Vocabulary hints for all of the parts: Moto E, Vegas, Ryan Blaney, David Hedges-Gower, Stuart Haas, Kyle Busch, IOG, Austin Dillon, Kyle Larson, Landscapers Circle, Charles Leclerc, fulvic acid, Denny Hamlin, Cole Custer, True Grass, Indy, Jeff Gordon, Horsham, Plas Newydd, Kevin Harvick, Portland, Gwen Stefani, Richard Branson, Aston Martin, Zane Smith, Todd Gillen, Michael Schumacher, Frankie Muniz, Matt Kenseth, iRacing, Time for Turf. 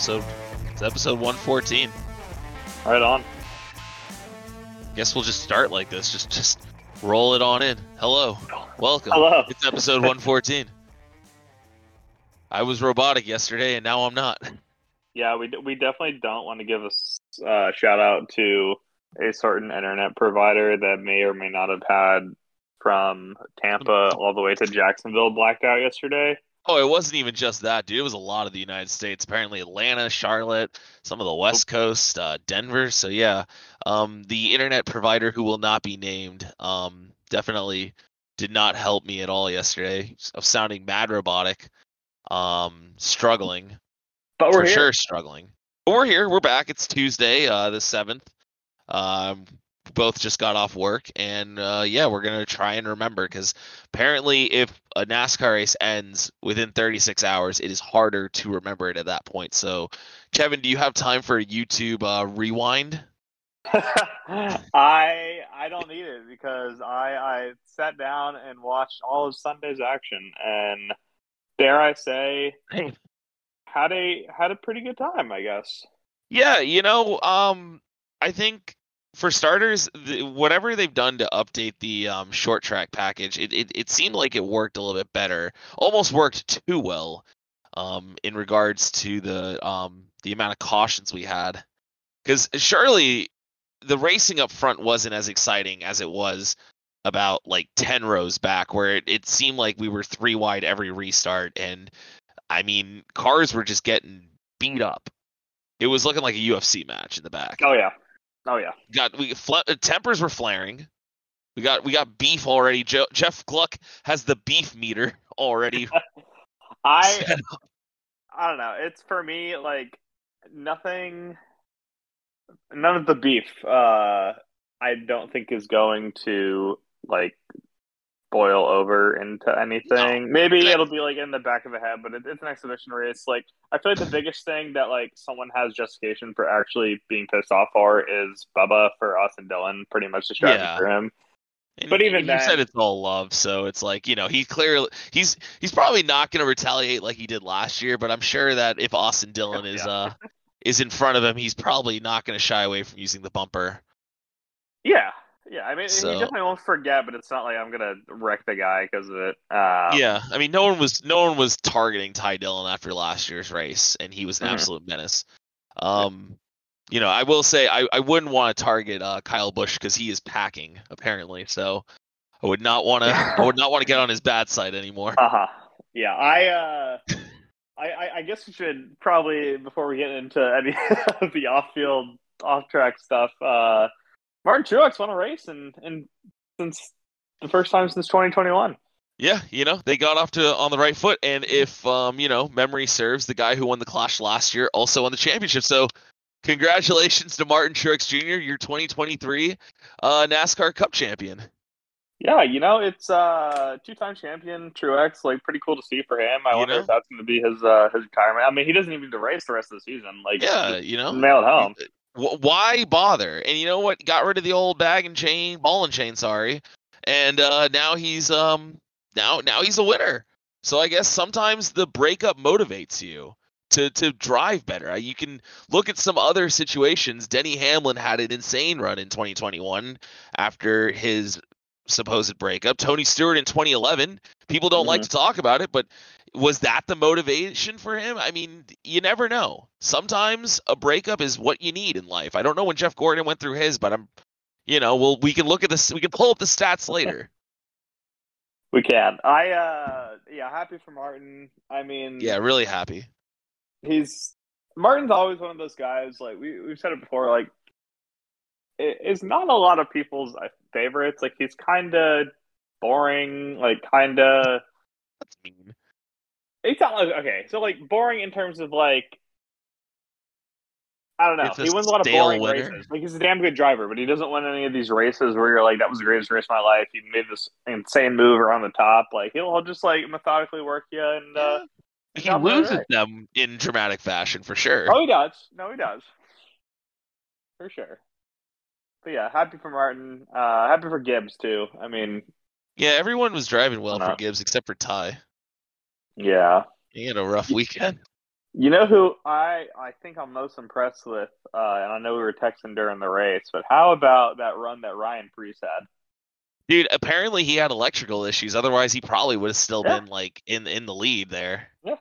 It's episode 114. Right on. Guess we'll just start like this. Just roll it on in. Hello. Welcome. Hello. It's episode 114. I was robotic yesterday, and now I'm not. Yeah, we definitely don't want to give a shout-out to a certain internet provider that may or may not have had from Tampa all the way to Jacksonville blacked out yesterday. Oh, it wasn't even just that, dude. It was a lot of the United States. Apparently Atlanta, Charlotte, some of the West Coast, Denver. So, yeah, the internet provider who will not be named definitely did not help me at all yesterday. I was sounding mad robotic, struggling. But we're here. For sure struggling. But we're here. We're back. It's Tuesday, the 7th. Both just got off work, and we're gonna try and remember, because apparently if a NASCAR race ends within 36 hours, it is harder to remember it at that point. So Kevin, do you have time for a YouTube rewind? I don't need it, because I sat down and watched all of Sunday's action, and dare I say, had a pretty good time, I guess. Yeah, I think for starters, whatever they've done to update the short track package, it seemed like it worked a little bit better. Almost worked too well in regards to the amount of cautions we had. Because surely the racing up front wasn't as exciting as it was about like 10 rows back, where it seemed like we were three wide every restart. And, I mean, cars were just getting beat up. It was looking like a UFC match in the back. Oh, yeah. Oh yeah, tempers were flaring. We got beef already. Jeff Gluck has the beef meter already. I don't know. It's for me like nothing. None of the beef. I don't think is going to like boil over into anything. No. Maybe it'll be like in the back of the head, but it's an exhibition race. Like, I feel like the biggest thing that like someone has justification for actually being pissed off for is Bubba for us and Dylan pretty much distracted for him. And but even then, you said it's all love, so it's like, he clearly he's probably not going to retaliate like he did last year, but I'm sure that if Austin Dillon is in front of him, he's probably not going to shy away from using the bumper. Yeah. Yeah, I mean, so, he definitely won't forget, but it's not like I'm gonna wreck the guy because of it. I mean, no one was targeting Ty Dillon after last year's race, and he was an absolute menace. I will say I wouldn't want to target Kyle Busch because he is packing apparently, so I would not want to. I would not want to get on his bad side anymore. Uh-huh. Yeah, I guess we should probably, before we get into any of the off-field, off-track stuff. Martin Truex won a race and since the first time since 2021. Yeah, they got off on the right foot, and if memory serves, the guy who won the Clash last year also won the championship. So congratulations to Martin Truex Jr., your 2023 NASCAR Cup champion. Yeah, it's two-time champion Truex, like pretty cool to see for him. I wonder if that's going to be his retirement. I mean, he doesn't even need to race the rest of the season. Like, yeah, mail it home. Why bother? And you know what? Got rid of the old ball and chain. And now he's now he's a winner. So I guess sometimes the breakup motivates you to drive better. You can look at some other situations. Denny Hamlin had an insane run in 2021 after his supposed breakup. Tony Stewart in 2011. People don't like to talk about it, but was that the motivation for him? I mean, you never know. Sometimes a breakup is what you need in life. I don't know when Jeff Gordon went through his, but we can look at this. We can pull up the stats later. We can. Happy for Martin. I mean, yeah, really happy. Martin's always one of those guys. Like we've said it before. Like it's not a lot of people's favorites. Like he's kind of boring. Like kind of. That's mean. It's not like okay. So like boring in terms of like. I don't know. He wins a lot of boring races. Like he's a damn good driver, but he doesn't win any of these races where you're like, that was the greatest race of my life. He made this insane move around the top. Like he'll just like methodically work you and he loses them in dramatic fashion for sure. Oh, he does. No, he does. For sure. But yeah, happy for Martin. Happy for Gibbs too. I mean, yeah, everyone was driving well for Gibbs except for Ty. Yeah. He had a rough weekend. You know who I think I'm most impressed with, and I know we were texting during the race, but how about that run that Ryan Preece had? Dude, apparently he had electrical issues. Otherwise, he probably would have still been like in the lead there. Yeah.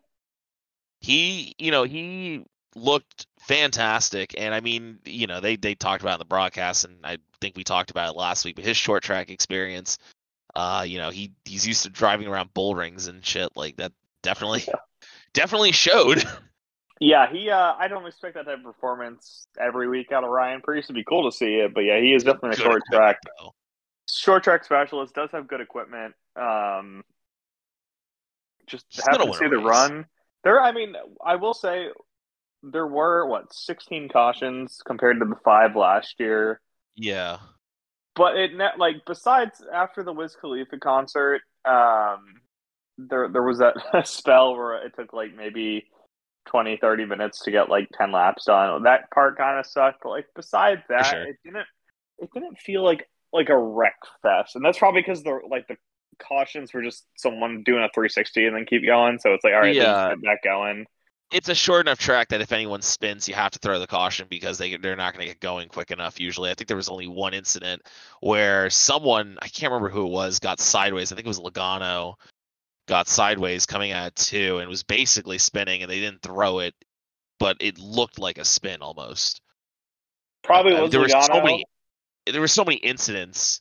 He looked fantastic, and I mean, they talked about it in the broadcast, and I think we talked about it last week. But his short track experience, he's used to driving around bull rings and shit like that. Definitely showed. Yeah, he. I don't expect that type of performance every week out of Ryan Preece. It'd be cool to see it, but yeah, he is definitely a short track specialist. Does have good equipment. Just happen to see the run. There, I mean, I will say there were 16 cautions compared to the 5 last year. Yeah, but besides after the Wiz Khalifa concert. There was that spell where it took maybe 20, 30 minutes to get 10 laps done. That part kind of sucked. But besides that, sure. it didn't feel like a wreck fest. And that's probably because the cautions were just someone doing a 360 and then keep going. So it's all right, let's get that going. It's a short enough track that if anyone spins, you have to throw the caution because they're not going to get going quick enough usually. I think there was only one incident where someone, I can't remember who it was, got sideways. I think it was Logano. Got sideways coming at 2 and was basically spinning, and they didn't throw it, but it looked like a spin almost. Probably was Logano. There were so many incidents.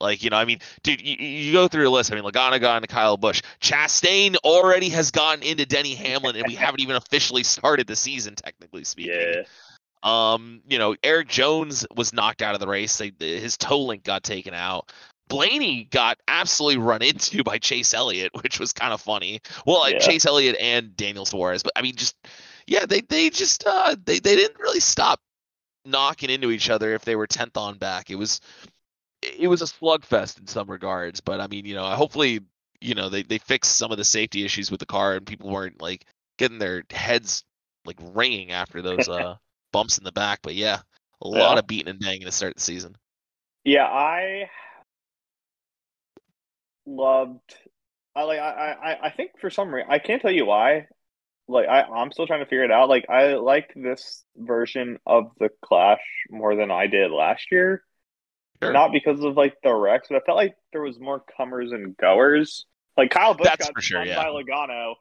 I mean, dude, you go through a list. I mean, Logano got into Kyle Busch. Chastain already has gotten into Denny Hamlin, and we haven't even officially started the season, technically speaking. Yeah. Eric Jones was knocked out of the race. His toe link got taken out. Blaney got absolutely run into by Chase Elliott, which was kind of funny. Well, yeah. Chase Elliott and Daniel Suarez, but I mean, they didn't really stop knocking into each other if they were 10th on back. It was a slugfest in some regards, but I mean, hopefully, they fixed some of the safety issues with the car and people weren't getting their heads ringing after those bumps in the back. But yeah, a lot of beating and banging to start the season. Yeah, I think for some reason I can't tell you why. I'm still trying to figure it out. I like this version of the Clash more than I did last year. Sure. Not because of the wrecks, but I felt like there was more comers and goers. Kyle Busch got run by Logano,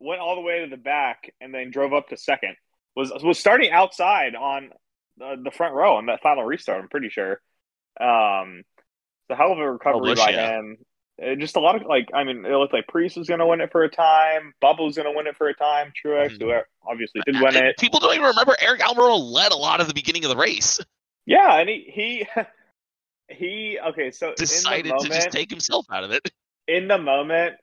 went all the way to the back, and then drove up to second. Was starting outside on the front row on that final restart. I'm pretty sure. The hell of a recovery by him. Just a lot of it looked like Preece was going to win it for a time. Bubba was going to win it for a time. Truex, who obviously did win it. People don't even remember Eric Almirola led a lot of the beginning of the race. Yeah, and he okay, so decided in the moment, to just take himself out of it. In the moment,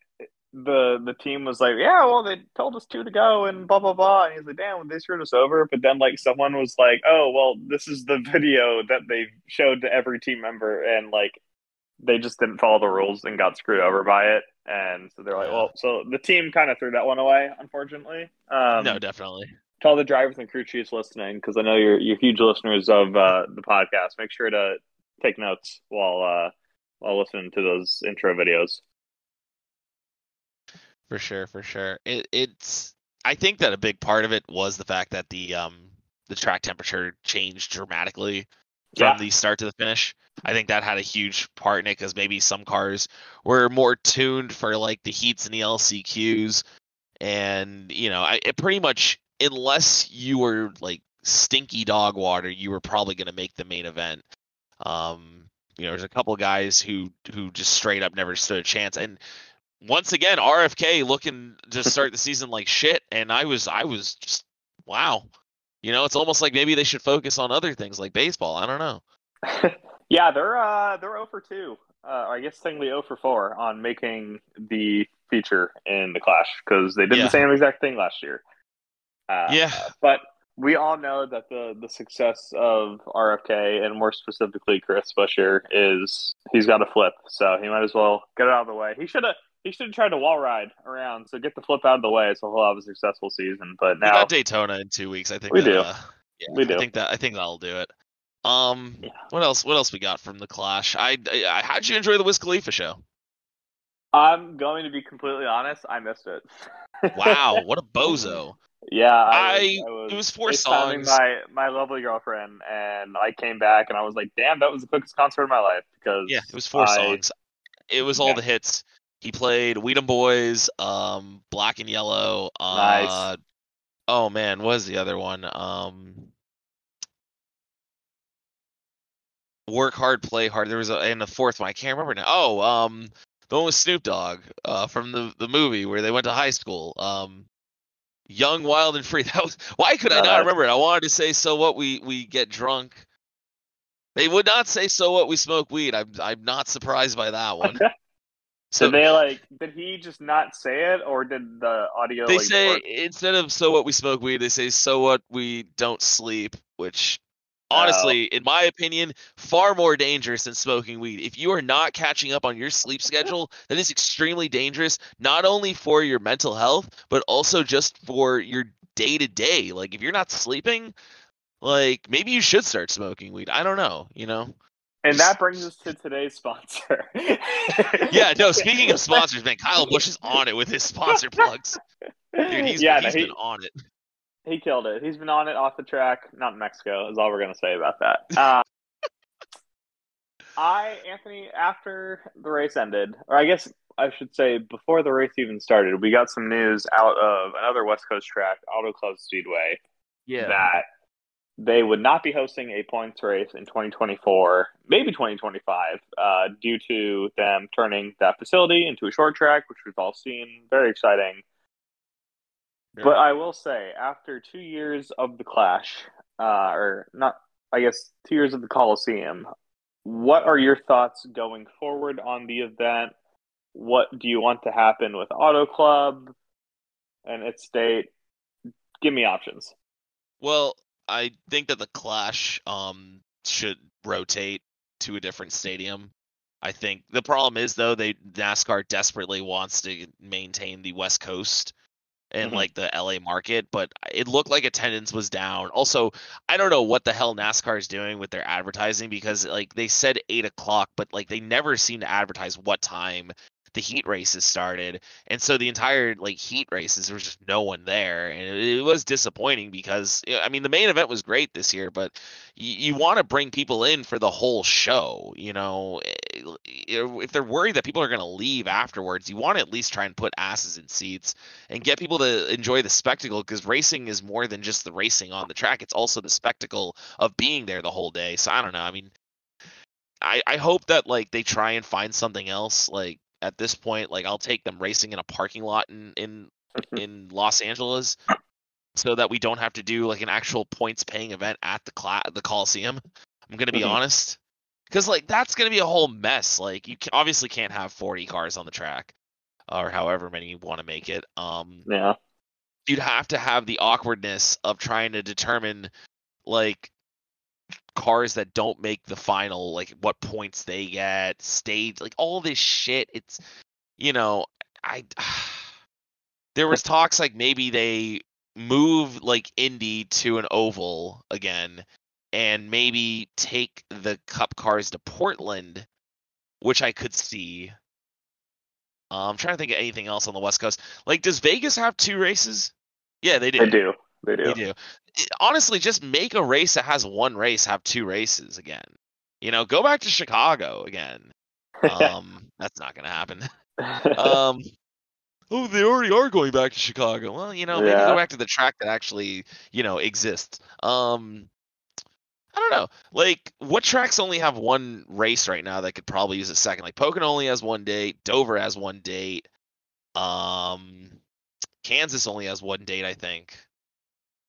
the team was like, yeah, well, they told us 2 to go and blah blah blah, and he's like, damn, they screwed us over. But then someone was like, oh well, this is the video that they showed to every team member, and they just didn't follow the rules and got screwed over by it. And so they're like, well, so the team kind of threw that one away, unfortunately. No, definitely. To all the drivers and crew chiefs listening, because I know you're huge listeners of the podcast, make sure to take notes while listening to those intro videos. For sure. It's I think that a big part of it was the fact that the track temperature changed dramatically from the start to the finish. I think that had a huge part in it because maybe some cars were more tuned for like the heats and the LCQs, and you know, it pretty much, unless you were like stinky dog water, you were probably going to make the main event. You know, there's a couple guys who just straight up never stood a chance. And once again, RFK looking to start the season like shit. And I was just, wow. You know, it's almost like maybe they should focus on other things like baseball. I don't know. Yeah, they're 0 for 2. I guess technically 0 for 4 on making the feature in the Clash because they did the same exact thing last year. But we all know that the success of RFK, and more specifically Chris Buescher, is he's got a flip, so he might as well get it out of the way. He should have tried to wall ride around, so get the flip out of the way, so he'll have a successful season. But now we got Daytona in 2 weeks. I think we do. We do. I think that'll do it. What else we got from the Clash? How'd you enjoy the Wiz Khalifa show? I'm going to be completely honest. I missed it. Wow, what a bozo! Yeah, I was, it was 4 songs. My lovely girlfriend, and I came back and I was like, "Damn, that was the quickest concert of my life." Because it was 4 songs. It was all the hits. He played "Weed 'Em Boys," "Black and Yellow." Nice. Oh man, what was the other one? Work Hard, Play Hard. There was and the fourth one I can't remember now. Oh, the one with Snoop Dogg from the movie where they went to high school. Young, Wild, and Free. That was, why could I not remember it? I wanted to say so what we get drunk. They would not say so what we smoke weed. I'm not surprised by that one. So they did he just not say it, or did the audio? They say work? Instead of so what we smoke weed, they say so what we don't sleep, which. Honestly, in my opinion, far more dangerous than smoking weed. If you are not catching up on your sleep schedule, that is extremely dangerous, not only for your mental health, but also just for your day-to-day. Like, if you're not sleeping, like, maybe you should start smoking weed. I don't know, you know? And that brings us to today's sponsor. Yeah, no, speaking of sponsors, man, Kyle Busch is on it with his sponsor plugs. Dude, he's been on it. He killed it. He's been on it off the track, not in Mexico, is all we're going to say about that. Anthony, after the race ended, or I guess I should say before the race even started, we got some news out of another West Coast track, Auto Club Speedway, that they would not be hosting a points race in 2024, maybe 2025, due to them turning that facility into a short track, which we've all seen. Very exciting. But I will say, after 2 years of the Clash, or not, I guess 2 years of the Coliseum, what are your thoughts going forward on the event? What do you want to happen with Auto Club and its state? Give me options. Well, I think that the Clash should rotate to a different stadium. I think the problem is, though, NASCAR desperately wants to maintain the West Coast and like the LA market, but it looked like attendance was down. Also, I don't know what the hell NASCAR is doing with their advertising, because like they said 8 o'clock, but like they never seem to advertise what time the heat races started. And so the entire like heat races, there was just no one there. And it was disappointing because, I mean, the main event was great this year, but you want to bring people in for the whole show. You know, if they're worried that people are going to leave afterwards, you want to at least try and put asses in seats and get people to enjoy the spectacle, because racing is more than just the racing on the track. It's also the spectacle of being there the whole day. So I don't know. I mean, I hope that like they try and find something else. Like, at this point, like I'll take them racing in a parking lot in Los Angeles, so that we don't have to do like an actual points paying event at the Coliseum. I'm gonna be honest, because like that's gonna be a whole mess. Like you obviously can't have 40 cars on the track, or however many you want to make it. You'd have to have the awkwardness of trying to determine like cars that don't make the final, like what points they get, stage, like all this shit. It's, you know, there was talks like maybe they move like Indy to an oval again and maybe take the cup cars to Portland, which I could see. I'm trying to think of anything else on the West Coast. Like, does Vegas have two races? Yeah, they do. They do. Honestly, just make a race that has one race have two races again. You know, go back to Chicago again. That's not going to happen. Oh, they already are going back to Chicago. Well, you know, maybe go back to the track that actually, you know, exists. I don't know. Like, what tracks only have one race right now that could probably use a second? Like, Pocono only has one date. Dover has one date. Kansas only has one date, I think.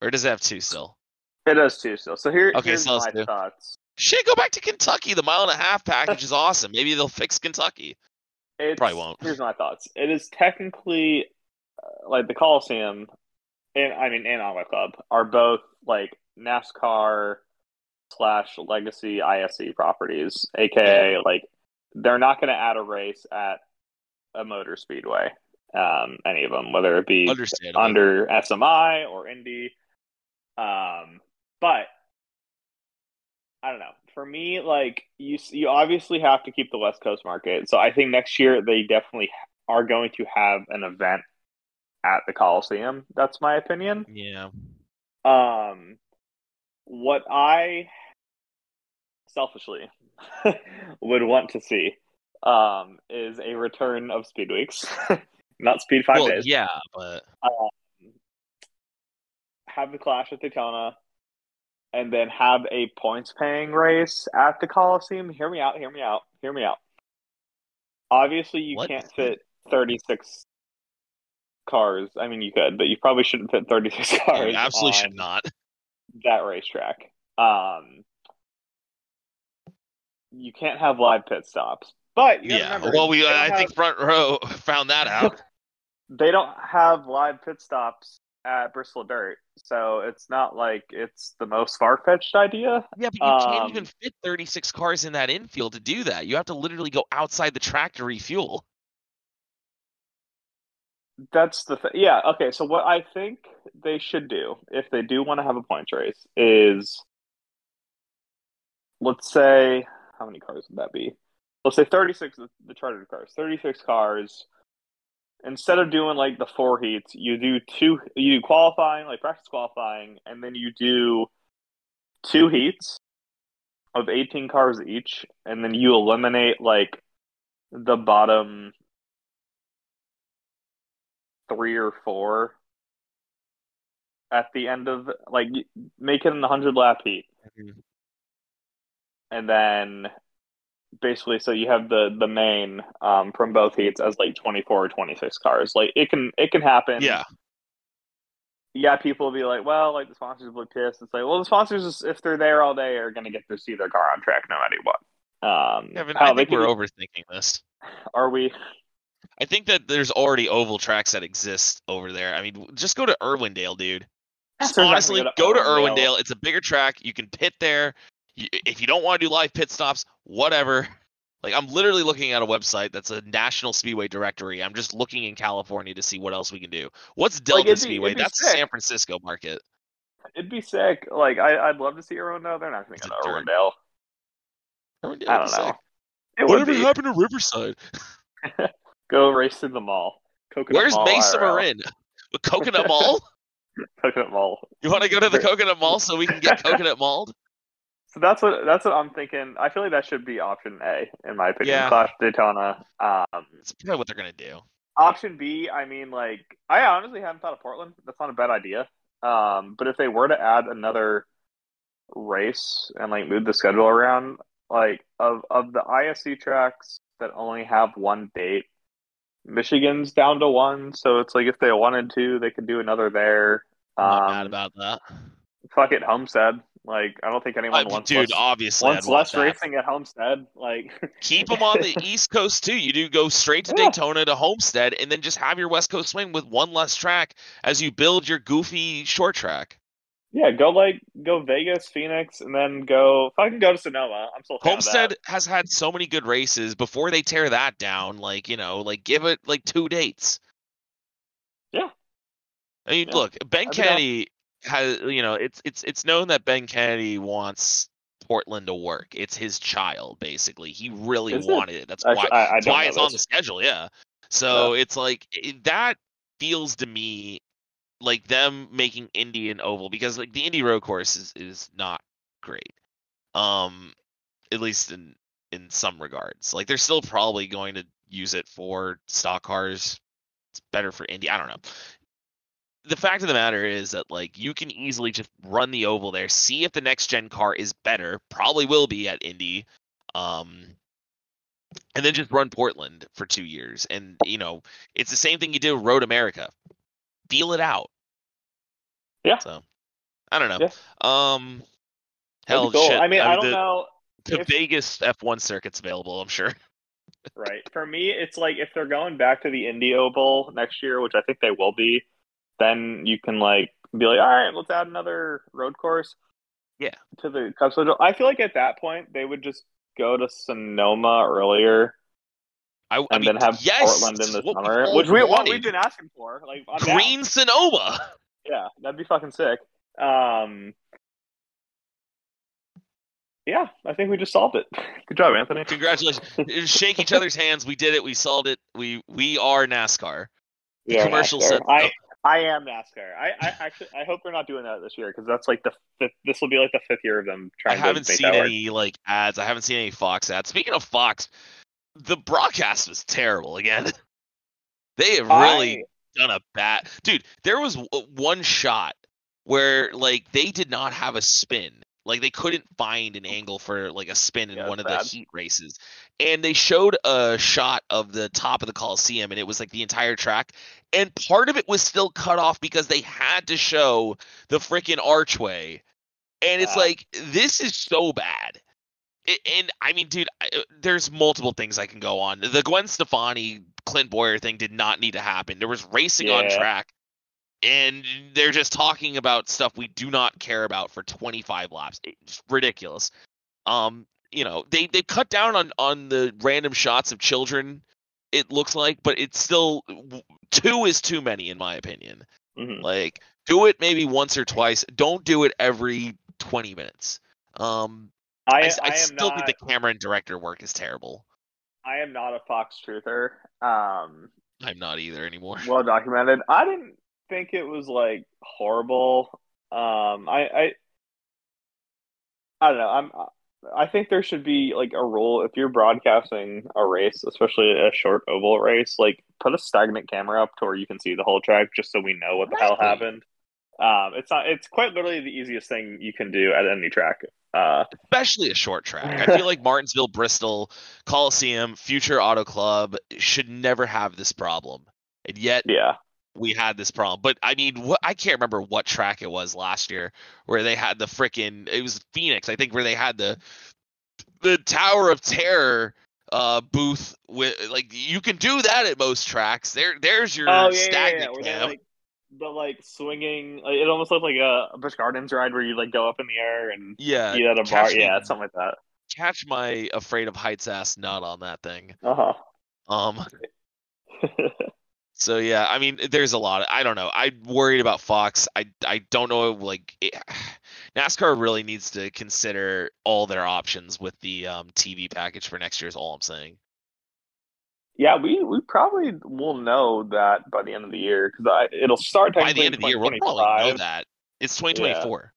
Or does it have two still? It has two still. So here's my thoughts. Shit, go back to Kentucky. The 1.5-mile package is awesome. Maybe they'll fix Kentucky. Probably won't. Here's my thoughts. It is technically, like, the Coliseum and Auto Club are both, like, NASCAR/slash Legacy ISC properties, aka, like, they're not going to add a race at a motor speedway, any of them, whether it be under SMI or Indy. But I don't know. For me, like, you obviously have to keep the West Coast market. So I think next year they definitely are going to have an event at the Coliseum. That's my opinion. Yeah. What I selfishly would want to see is a return of Speed Weeks. Not Speed 5 days. Yeah, but have the Clash at Daytona. And then have a points-paying race at the Coliseum. Hear me out. Obviously, you can't fit 36 cars. I mean, you could, but you probably shouldn't fit 36 cars. You absolutely should not. That racetrack. You can't have live pit stops. But you remember, well, I think Front Row found that out. They don't have live pit stops at Bristol Dirt, so it's not like it's the most far-fetched idea. Yeah, but you can't even fit 36 cars in that infield to do that. You have to literally go outside the track to refuel. That's the thing. Yeah, okay, so what I think they should do, if they do want to have a points race, is, let's say, how many cars would that be? Let's say 36, the chartered cars, 36 cars. Instead of doing, like, the four heats, you do qualifying, like practice qualifying, and then you do two heats of 18 cars each, and then you eliminate, like, the bottom three or four at the end of, like, make it an 100-lap heat. Mm-hmm. And then basically, so you have the main from both heats as, like, 24 or 26 cars. Like, it can happen. Yeah. Yeah, people will be like, well, like, the sponsors will be pissed. It's like, well, the sponsors, if they're there all day, are going to get to see their car on track no matter what. Kevin, I think we're overthinking this. Are we? I think that there's already oval tracks that exist over there. I mean, just go to Irwindale, dude. Honestly, go to Irwindale. It's a bigger track. You can pit there. If you don't want to do live pit stops, whatever. Like, I'm literally looking at a website that's a National Speedway directory. I'm just looking in California to see what else we can do. What's Delta Speedway? That's sick. San Francisco market. It'd be sick. Like, I'd love to see Irwindale. They're not going to go to Irwindale. I don't know. Whatever happened to Riverside? Go race through the mall. Where's Mesa Marin? Coconut Mall? Coconut Mall. You want to go to the Coconut Mall so we can get coconut mauled? So that's what I'm thinking. I feel like that should be option A, in my opinion. Yeah. Clash Daytona. That's probably what they're going to do. Option B, I mean, like, I honestly haven't thought of Portland. That's not a bad idea. But if they were to add another race and, like, move the schedule around, like, of the ISC tracks that only have one date, Michigan's down to one. So it's like, if they wanted to, they could do another there. I'm not mad about that. Fuck it, Homestead. Like, I don't think anyone wants less racing at Homestead. Like, keep them on the East Coast too. You do go straight to Daytona to Homestead, and then just have your West Coast swing with one less track as you build your goofy short track. Yeah, go Vegas, Phoenix, and then go to Sonoma. I'm still Homestead has had so many good races before they tear that down. Like, you know, like, give it like two dates. Yeah, I mean, look, Ben Kennedy. Has, you know, it's known that Ben Kennedy wants Portland to work. It's his child, basically. He really wanted it. That's why it's on the schedule. Yeah. So it's like that feels to me like them making Indy an oval, because like the Indy road course is not great, at least in some regards. Like they're still probably going to use it for stock cars. It's better for Indy. I don't know. The fact of the matter is that like you can easily just run the oval there, see if the next gen car is better. Probably will be at Indy. And then just run Portland for 2 years. And, you know, it's the same thing you do with Road America. Feel it out. Yeah. So, I don't know. Yeah. Hell, cool. Shit. I mean, I don't know. The Vegas F1 circuit's available, I'm sure. Right. For me, it's like if they're going back to the Indy Oval next year, which I think they will be, then you can, like, be like, all right, let's add another road course. Yeah. To the Cup schedule. I feel like at that point, they would just go to Sonoma earlier, and then have Portland in the summer, which we've been asking for. Like Green Sonoma. Yeah, that'd be fucking sick. Yeah, I think we just solved it. Good job, Anthony. Congratulations. Shake each other's hands. We did it. We solved it. We are NASCAR. Yeah, commercial NASCAR. I am NASCAR. I hope they're not doing that this year, because that's like this will be like the fifth year of them trying to. I haven't seen any like ads. I haven't seen any Fox ads. Speaking of Fox, the broadcast was terrible again. They have really done a bad. Dude, there was one shot where like they did not have a spin. Like they couldn't find an angle for like a spin in one of the heat races. And they showed a shot of the top of the Coliseum, and it was like the entire track. And part of it was still cut off because they had to show the freaking archway. And it's like, this is so bad. And I mean, dude, there's multiple things I can go on. The Gwen Stefani, Clint Boyer thing did not need to happen. There was racing on track. And they're just talking about stuff we do not care about for 25 laps. It's ridiculous. You know, they cut down on the random shots of children, it looks like, but it's still two is too many in my opinion. Mm-hmm. Like, do it maybe once or twice. Don't do it every 20 minutes. I still think the camera and director work is terrible. I am not a Fox truther. I'm not either anymore. Well documented. I didn't think it was like horrible. I don't know. I think there should be like a rule if you're broadcasting a race, especially a short oval race, like put a stagnant camera up to where you can see the whole track, just so we know what the hell happened. It's quite literally the easiest thing you can do at any track, especially a short track. I feel like Martinsville, Bristol, Coliseum, Future Auto Club should never have this problem, and yet we had this problem. But I mean, I can't remember what track it was last year where they had the freaking, it was Phoenix, I think, where they had the Tower of Terror booth with like, you can do that at most tracks. There's your stagnant cam. The like swinging, like, it almost looked like a Busch Gardens ride where you like go up in the air and eat at a bar. Something like that. Catch my afraid of heights ass nut on that thing. So yeah, I mean, there's a lot. I don't know. I'm worried about Fox. I don't know. Like NASCAR really needs to consider all their options with the TV package for next year. Is all I'm saying. Yeah, we probably will know that by the end of the year, because it'll start by the end of the year. We'll probably know that it's 2024.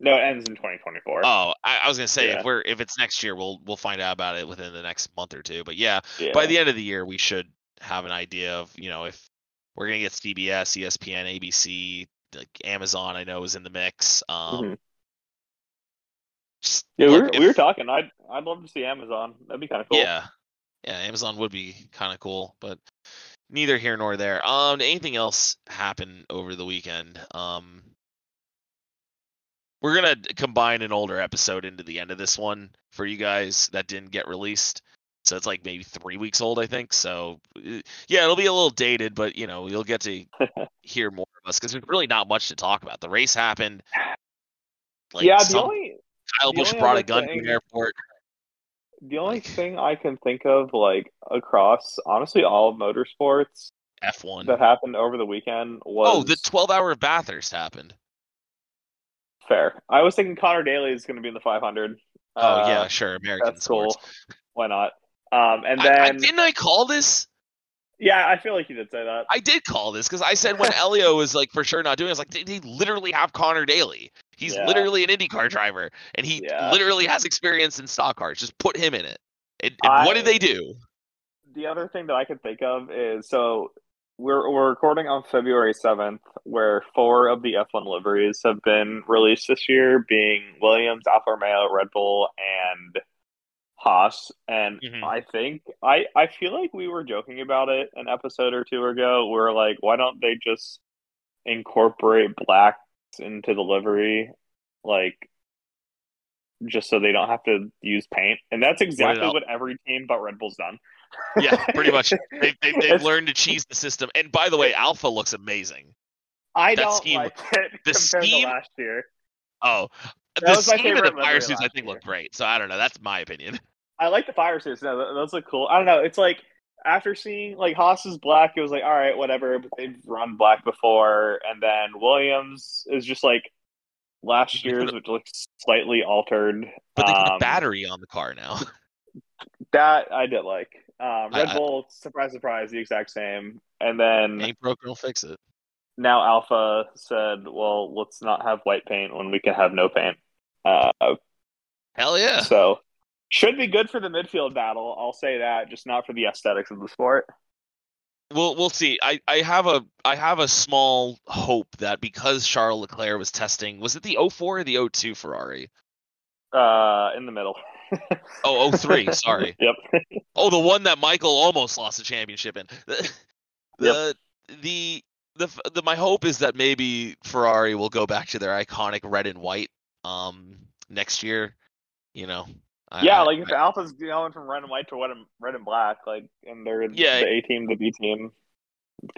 No, it ends in 2024. Oh, I was gonna say if it's next year, we'll find out about it within the next month or two. But yeah, by the end of the year, we should have an idea of, you know, if we're gonna get CBS, ESPN, ABC, like Amazon. I know is in the mix. We were talking. I'd love to see Amazon. That'd be kind of cool. Yeah, Amazon would be kind of cool, but neither here nor there. Anything else happened over the weekend? We're gonna combine an older episode into the end of this one for you guys that didn't get released, so it's like maybe 3 weeks old, I think. So yeah, it'll be a little dated, but you know, you'll get to hear more of us because there's really not much to talk about. The race happened. Like, Kyle Busch brought a gun to the airport. The only thing I can think of, like, across, honestly, all of motorsports... F1. ...that happened over the weekend was... Oh, the 12-hour Bathurst happened. Fair. I was thinking Connor Daly is going to be in the 500. Oh, yeah, sure. American sports. Cool. Why not? And then... I didn't I call this? Yeah, I feel like you did say that. I did call this because I said when Elio was like for sure not doing it, I was like, they literally have Connor Daly. He's literally an IndyCar driver, and he literally has experience in stock cars. Just put him in it. And what did they do? The other thing that I could think of is, so we're recording on February 7th, where 4 of the F1 liveries have been released this year, being Williams, Alfa Romeo, Red Bull, and Haas, and I think I feel like we were joking about it an episode or two ago. We were like, why don't they just incorporate blacks into the livery, like just so they don't have to use paint? And that's exactly what every team but Red Bull's done. Yeah, pretty much. They've learned to cheese the system. And by the way, Alpha looks amazing. I don't like it compared to last year. Oh, that was my favorite. The fire suits I think look great. So I don't know. That's my opinion. I like the fire suits. No, those look cool. I don't know. It's like after seeing like Haas's black, it was like, all right, whatever. But they've run black before, and then Williams is just like last year's, which looks slightly altered. But they put a battery on the car now. That I did like. Red Bull, surprise, surprise, the exact same. And then ain't broke, don't fix it. Now Alpha said, well, let's not have white paint when we can have no paint. Hell yeah. So, should be good for the midfield battle, I'll say that, just not for the aesthetics of the sport. We'll see. I have a small hope that because Charles Leclerc was testing, was it the 04 or the 02 Ferrari? In the middle. Oh, 03, sorry. Yep. Oh, the one that Michael almost lost the championship in. My hope is that maybe Ferrari will go back to their iconic red and white next year. You know. If the Alpha's going from red and white to red and black, like, and they're the A team, the B team.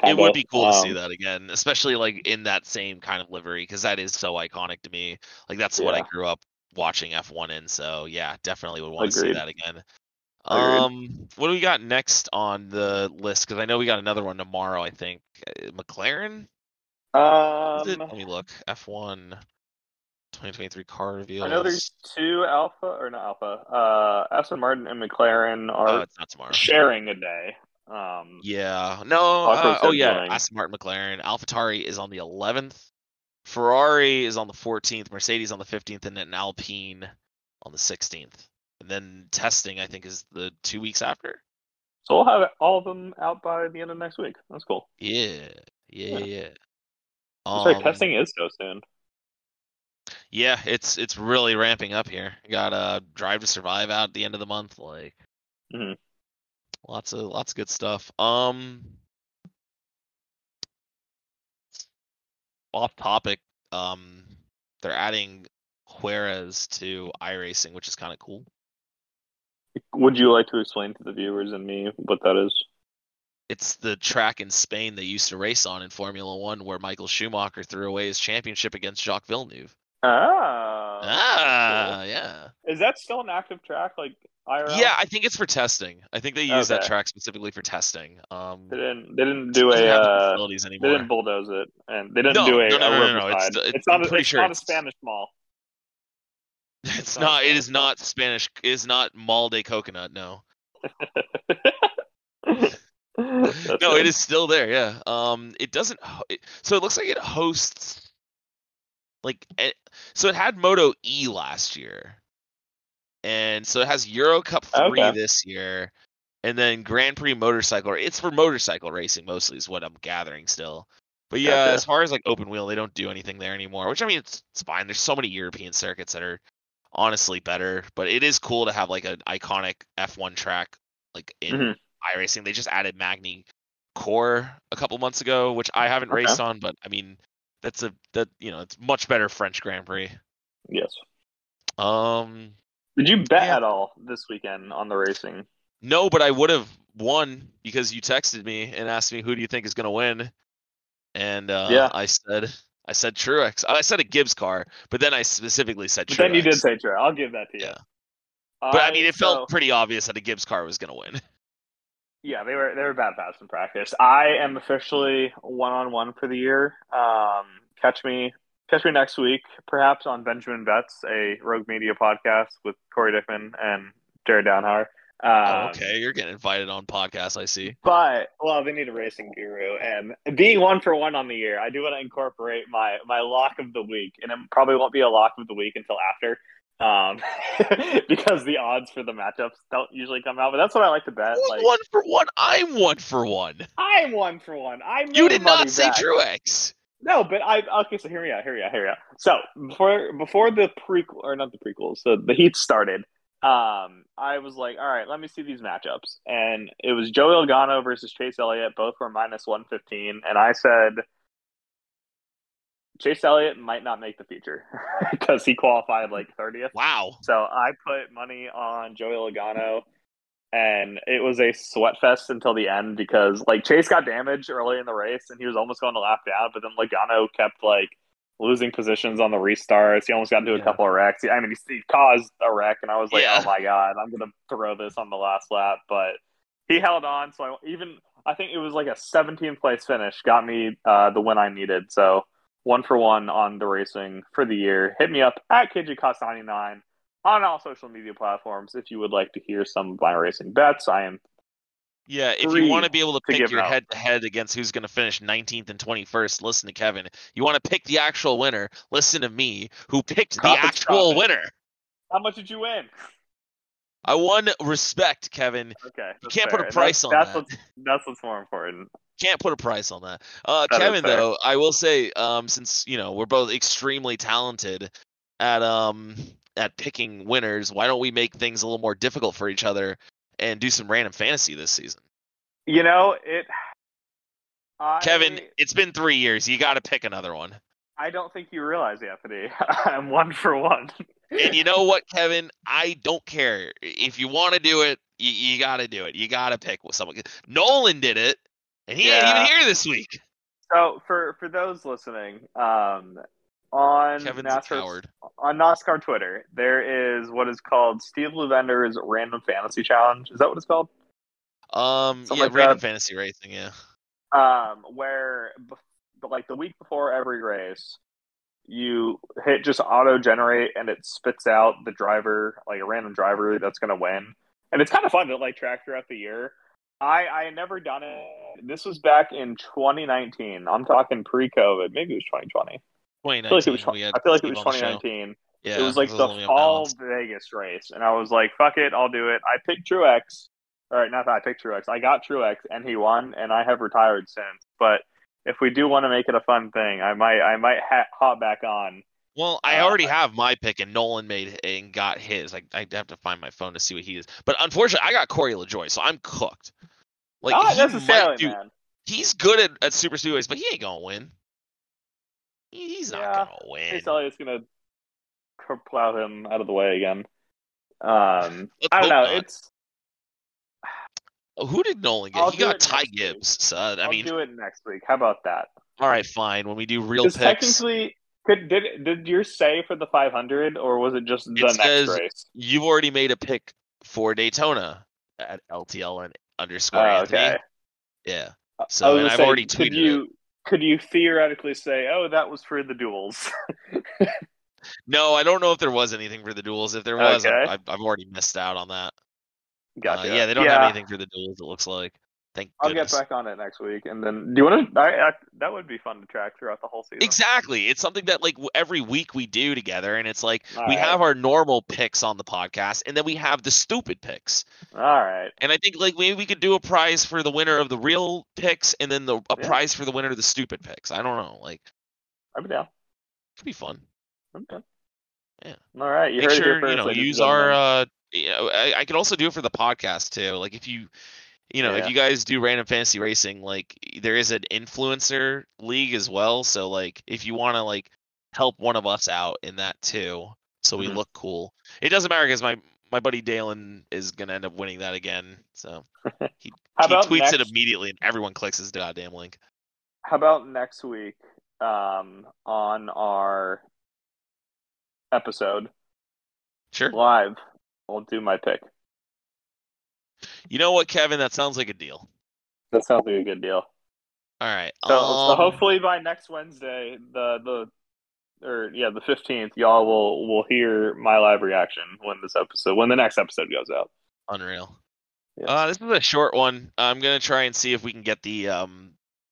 It would be cool to see that again, especially like in that same kind of livery, because that is so iconic to me. Like that's what I grew up watching F1 in. So yeah, definitely would want to see that again. What do we got next on the list? Because I know we got another one tomorrow, I think. McLaren? Let me look. F1 2023 car reveals. I know there's two Aston Martin and McLaren are it's not tomorrow. Sharing a day. Aston Martin, McLaren. AlphaTauri is on the 11th. Ferrari is on the 14th. Mercedes on the 15th. And then Alpine on the 16th. And then testing, I think, is the 2 weeks after. So we'll have all of them out by the end of next week. That's cool. Yeah. Sorry, testing is so soon. Yeah, it's really ramping up here. You got Drive to Survive out at the end of the month, like lots of good stuff. Off topic, they're adding Juarez to iRacing, which is kind of cool. Would you like to explain to the viewers and me what that is? It's the track in Spain they used to race on in Formula One where Michael Schumacher threw away his championship against Jacques Villeneuve. Cool. Yeah. Is that still an active track? Like IRL? Yeah, I think it's for testing. I think they use that track specifically for testing. They didn't do a facilities anymore. They didn't bulldoze it, and they didn't do a no. It's not a Spanish mall. It's not. It is not Spanish. It is not Mall de Coconut. No. No, it is still there. Yeah. It doesn't. So it looks like it hosts. Like, so it had Moto E last year, and so it has Euro Cup 3 this year, and then Grand Prix motorcycle. It's for motorcycle racing mostly, is what I'm gathering still. But yeah, as far as like open wheel, they don't do anything there anymore. Which I mean, it's fine. There's so many European circuits that are honestly better, but it is cool to have like an iconic F1 track like in iRacing. They just added Magny Core a couple months ago, which I haven't raced on, but I mean that's it's much better French Grand Prix. Yes. Did you bet at all this weekend on the racing? No, but I would have won because you texted me and asked me who do you think is going to win, and I said Truex. I said a Gibbs car, but then I specifically said Truex. Then you did say Truex. I'll give that to you. Yeah. But I mean, it felt pretty obvious that a Gibbs car was going to win. Yeah, they were bad fast in practice. I am officially 1-on-1 for the year. Catch me next week, perhaps on Benjamin Betts, a Rogue Media podcast with Corey Dickman and Jared Downhauer. Okay, you're getting invited on podcasts, I see. But, well, they need a racing guru. And being one for one on the year, I do want to incorporate my lock of the week. And it probably won't be a lock of the week until after. Because the odds for the matchups don't usually come out. But that's what I like to bet. Like, one for one? I'm one for one. I'm one for one. You did not say back. Truex. No, but okay, so hear me out. So, before the prequel, or not the prequel, so the heat started, I was like, all right, let me see these matchups. And it was Joey Logano versus Chase Elliott, both were minus 115. And I said, Chase Elliott might not make the feature because he qualified like 30th. Wow. So I put money on Joey Logano. And it was a sweat fest until the end because, like, Chase got damaged early in the race and he was almost going to lap down, but then Logano kept, like, losing positions on the restarts. He almost got into a couple of wrecks. I mean, he caused a wreck, and I was like, oh, my God, I'm going to throw this on the last lap. But he held on, so I think it was, like, a 17th place finish got me the win I needed. So 1 for 1 on the racing for the year. Hit me up at KJCost99. On all social media platforms, if you would like to hear some of my racing bets, I am. Yeah, if you want to be able to pick your head-to-head against who's going to finish 19th and 21st, listen to Kevin. You want to pick the actual winner, listen to me, who picked the actual winner. How much did you win? I won respect, Kevin. Okay, you can't put a price on that. That's what's more important. Can't put a price on that. Kevin, though, I will say, since you know we're both extremely talented at picking winners, why don't we make things a little more difficult for each other and do some random fantasy this season? You know, Kevin, it's been 3 years. You got to pick another one. I don't think you realize, Anthony. I'm 1 for 1. And you know what, Kevin? I don't care. If you want to do it, you got to do it. You got to pick with someone. Nolan did it, and he ain't even here this week. So for those listening, on NASCAR Twitter, there is what is called Steve Levender's Random Fantasy Challenge. Is that what it's called? Random Fantasy Racing, yeah. Where, like, the week before every race, you hit just auto-generate, and it spits out the driver, like a random driver that's going to win. And it's kind of fun to, like, track throughout the year. I had never done it. This was back in 2019. I'm talking pre-COVID. Maybe it was 2020. I feel like it was 2019. Yeah, it was like the Fall Vegas race, and I was like, fuck it, I'll do it. I picked Truex. All right, not that I picked Truex. I got Truex, and he won, and I have retired since. But if we do want to make it a fun thing, I might hop back on. Well, I already have my pick, and Nolan made it and got his. I have to find my phone to see what he is. But unfortunately, I got Corey LaJoie, so I'm cooked. Like, not necessarily, man. He's good at Super Speedways, but he ain't going to win. He's not going to win. Chase Elliott's going to plow him out of the way again. I don't know. Not. It's Who did Nolan get? He got Ty Gibbs. So, I'll do it next week. How about that? All right, fine. When we do real picks. Technically, did you say for the 500, or was it just the next race? You've already made a pick for Daytona at LTL and _. Okay. Yeah. So I've already tweeted it. Could you theoretically say, oh, that was for the duels? No, I don't know if there was anything for the duels. If there was, okay. I've already missed out on that. Gotcha. Yeah, they don't have anything for the duels, it looks like. Thank goodness. I'll get back on it next week. And then, do you want to? That would be fun to track throughout the whole season. Exactly. It's something that, like, every week we do together. And it's like, we have our normal picks on the podcast, and then we have the stupid picks. All right. And I think, like, maybe we could do a prize for the winner of the real picks, and then a prize for the winner of the stupid picks. I don't know. Like, I'd be down. It'd be fun. Okay. Yeah. All right. You Make heard sure, it here first, you know, ladies use and gentlemen. Our, you know, I could also do it for the podcast, too. Like, if you. You know, if you guys do random fantasy racing, like, there is an influencer league as well. So, like, if you want to, like, help one of us out in that, too, so we look cool. It doesn't matter because my buddy Dalen is going to end up winning that again. So he tweets it immediately and everyone clicks his goddamn link. How about next week on our episode? Sure. Live. I'll do my pick. You know what, Kevin? That sounds like a deal. That sounds like a good deal. All right. So hopefully by next Wednesday, the 15th, y'all will hear my live reaction when the next episode goes out. Unreal. Yeah. This is a short one. I'm going to try and see if we can get the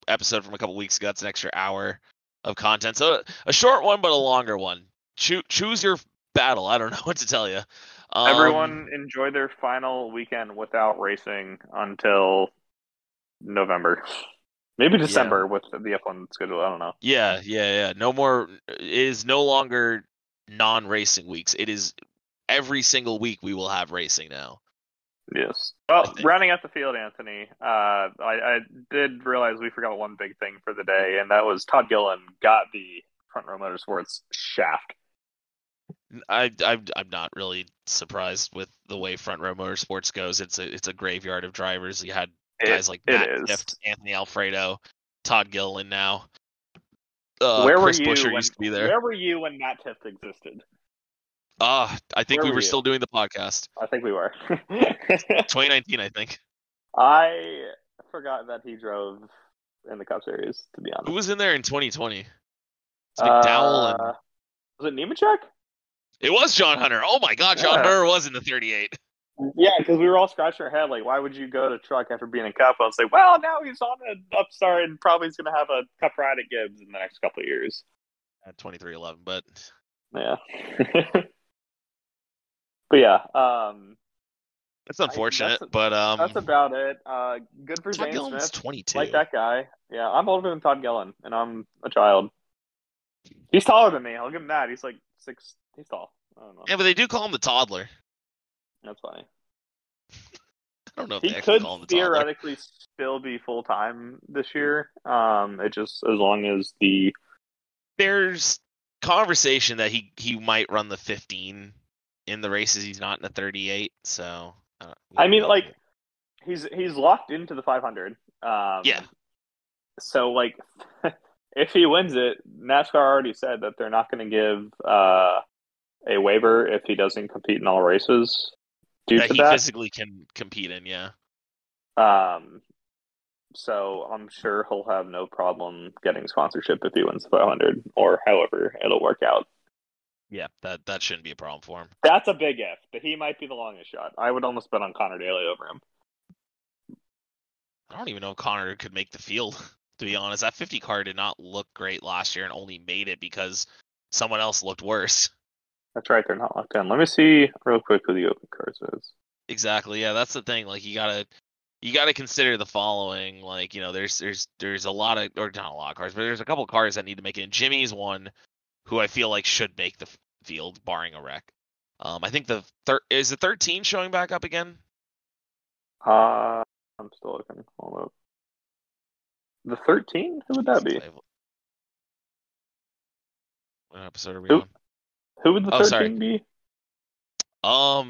episode from a couple weeks ago. It's an extra hour of content. So a short one, but a longer one. Choose your battle. I don't know what to tell you. Everyone enjoy their final weekend without racing until November. Maybe December with the F1 schedule. I don't know. Yeah. No more. It is no longer non-racing weeks. It is every single week we will have racing now. Yes. Well, rounding out the field, Anthony, I did realize we forgot one big thing for the day, and that was Todd Gillen got the Front Row Motorsports shaft. I'm not really surprised with the way Front Row Motorsports goes. It's a graveyard of drivers. You had guys like Matt Gift, Anthony Alfredo, Todd Gillen now. Chris Buescher used to be there. Where were you when Matt Tift existed? I think we were still doing the podcast. I think we were. 2019, I think. I forgot that he drove in the Cup Series, to be honest. Who was in there in 2020? It's McDowell and... Was it Nemechek? It was John Hunter. Oh my God, John Hunter was in the 38. Yeah, because we were all scratching our head, like, why would you go to truck after being in Cup? I was like, well, now he's on an upstart and probably he's going to have a Cup ride at Gibbs in the next couple of years. At 23-11, but... Yeah. But yeah, that's unfortunate. But that's about it. Good for Todd Zane Gillen's Smith. 22. Like that guy. Yeah, I'm older than Todd Gillen, and I'm a child. He's taller than me. I'll give him that. He's like 6. He's tall. I don't know. Yeah, but they do call him the toddler. That's funny. I don't know if they actually call him the toddler. He could theoretically still be full time this year. It just as long as there's conversation that he might run the 15. In the races, he's not in the 38, so... he's locked into the 500. Yeah. So, like, if he wins it, NASCAR already said that they're not going to give a waiver if he doesn't compete in all races. Due to that, he physically can compete in, yeah. So, I'm sure he'll have no problem getting sponsorship if he wins the 500, or however it'll work out. Yeah, that shouldn't be a problem for him. That's a big if, but he might be the longest shot. I would almost bet on Connor Daly over him. I don't even know if Connor could make the field, to be honest. That 50 car did not look great last year and only made it because someone else looked worse. That's right, they're not locked in. Let me see real quick who the open cars is. Exactly, yeah, that's the thing. Like, you gotta consider the following. Like, you know, there's a lot of, or not a lot of cars, but there's a couple cars that need to make it. And Jimmy's one who I feel like should make the field, barring a wreck. I think is the 13 showing back up again? I'm still looking. Hold up. The 13? Who would that be? What episode are we on? Who would the 13 be? I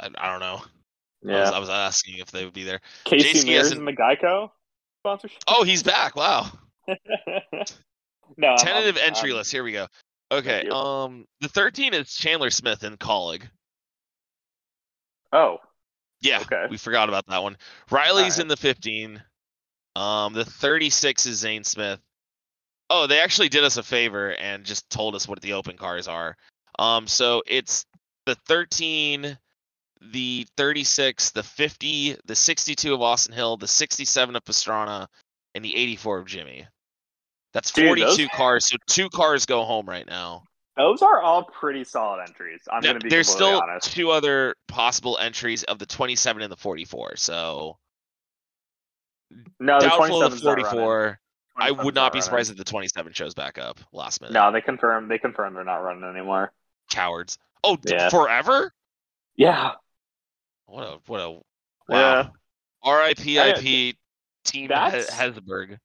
don't know. Yeah. I was asking if they would be there. Casey Mears in the Geico sponsorship? Oh, he's back. Wow. No, tentative entry list. Here we go. Okay. The 13 is Chandler Smith and Collig. Oh. Yeah. Okay. We forgot about that one. Riley's in the 15. The 36 is Zane Smith. Oh, they actually did us a favor and just told us what the open cars are. So it's the 13, the 36, the 50, the 62 of Austin Hill, the 67 of Pastrana, and the 84 of Jimmy. That's 42 cars, so 2 cars go home right now. Those are all pretty solid entries. I'm going to be completely honest. There's still 2 other possible entries of the 27 and the 44, so... No, doubtful the 44. I would not be surprised if the 27 shows back up last minute. No, they confirmed they're not running anymore. Cowards. Oh, yeah. Forever? Yeah. What a... Wow. Yeah. R.I.P. Team Hesberg.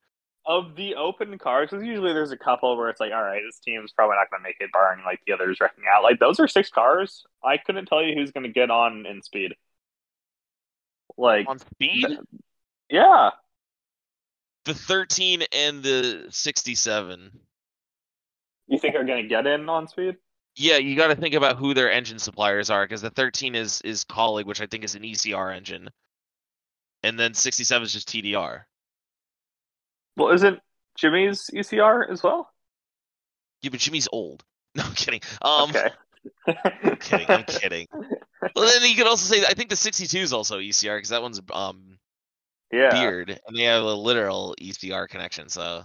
Of the open cars, because usually there's a couple where it's like, all right, this team's probably not going to make it, barring like the others wrecking out. Like, those are 6 cars. I couldn't tell you who's going to get on in speed. Like, on speed? Yeah. The 13 and the 67. You think are going to get in on speed? Yeah, you got to think about who their engine suppliers are, because the 13 is Collig, which I think is an ECR engine. And then 67 is just TDR. Well, isn't Jimmy's ECR as well? Yeah, but Jimmy's old. No, I'm kidding. Okay. I'm kidding. Well, then you could also say, I think the 62 is also ECR because that one's Beard, and they have a literal ECR connection. So,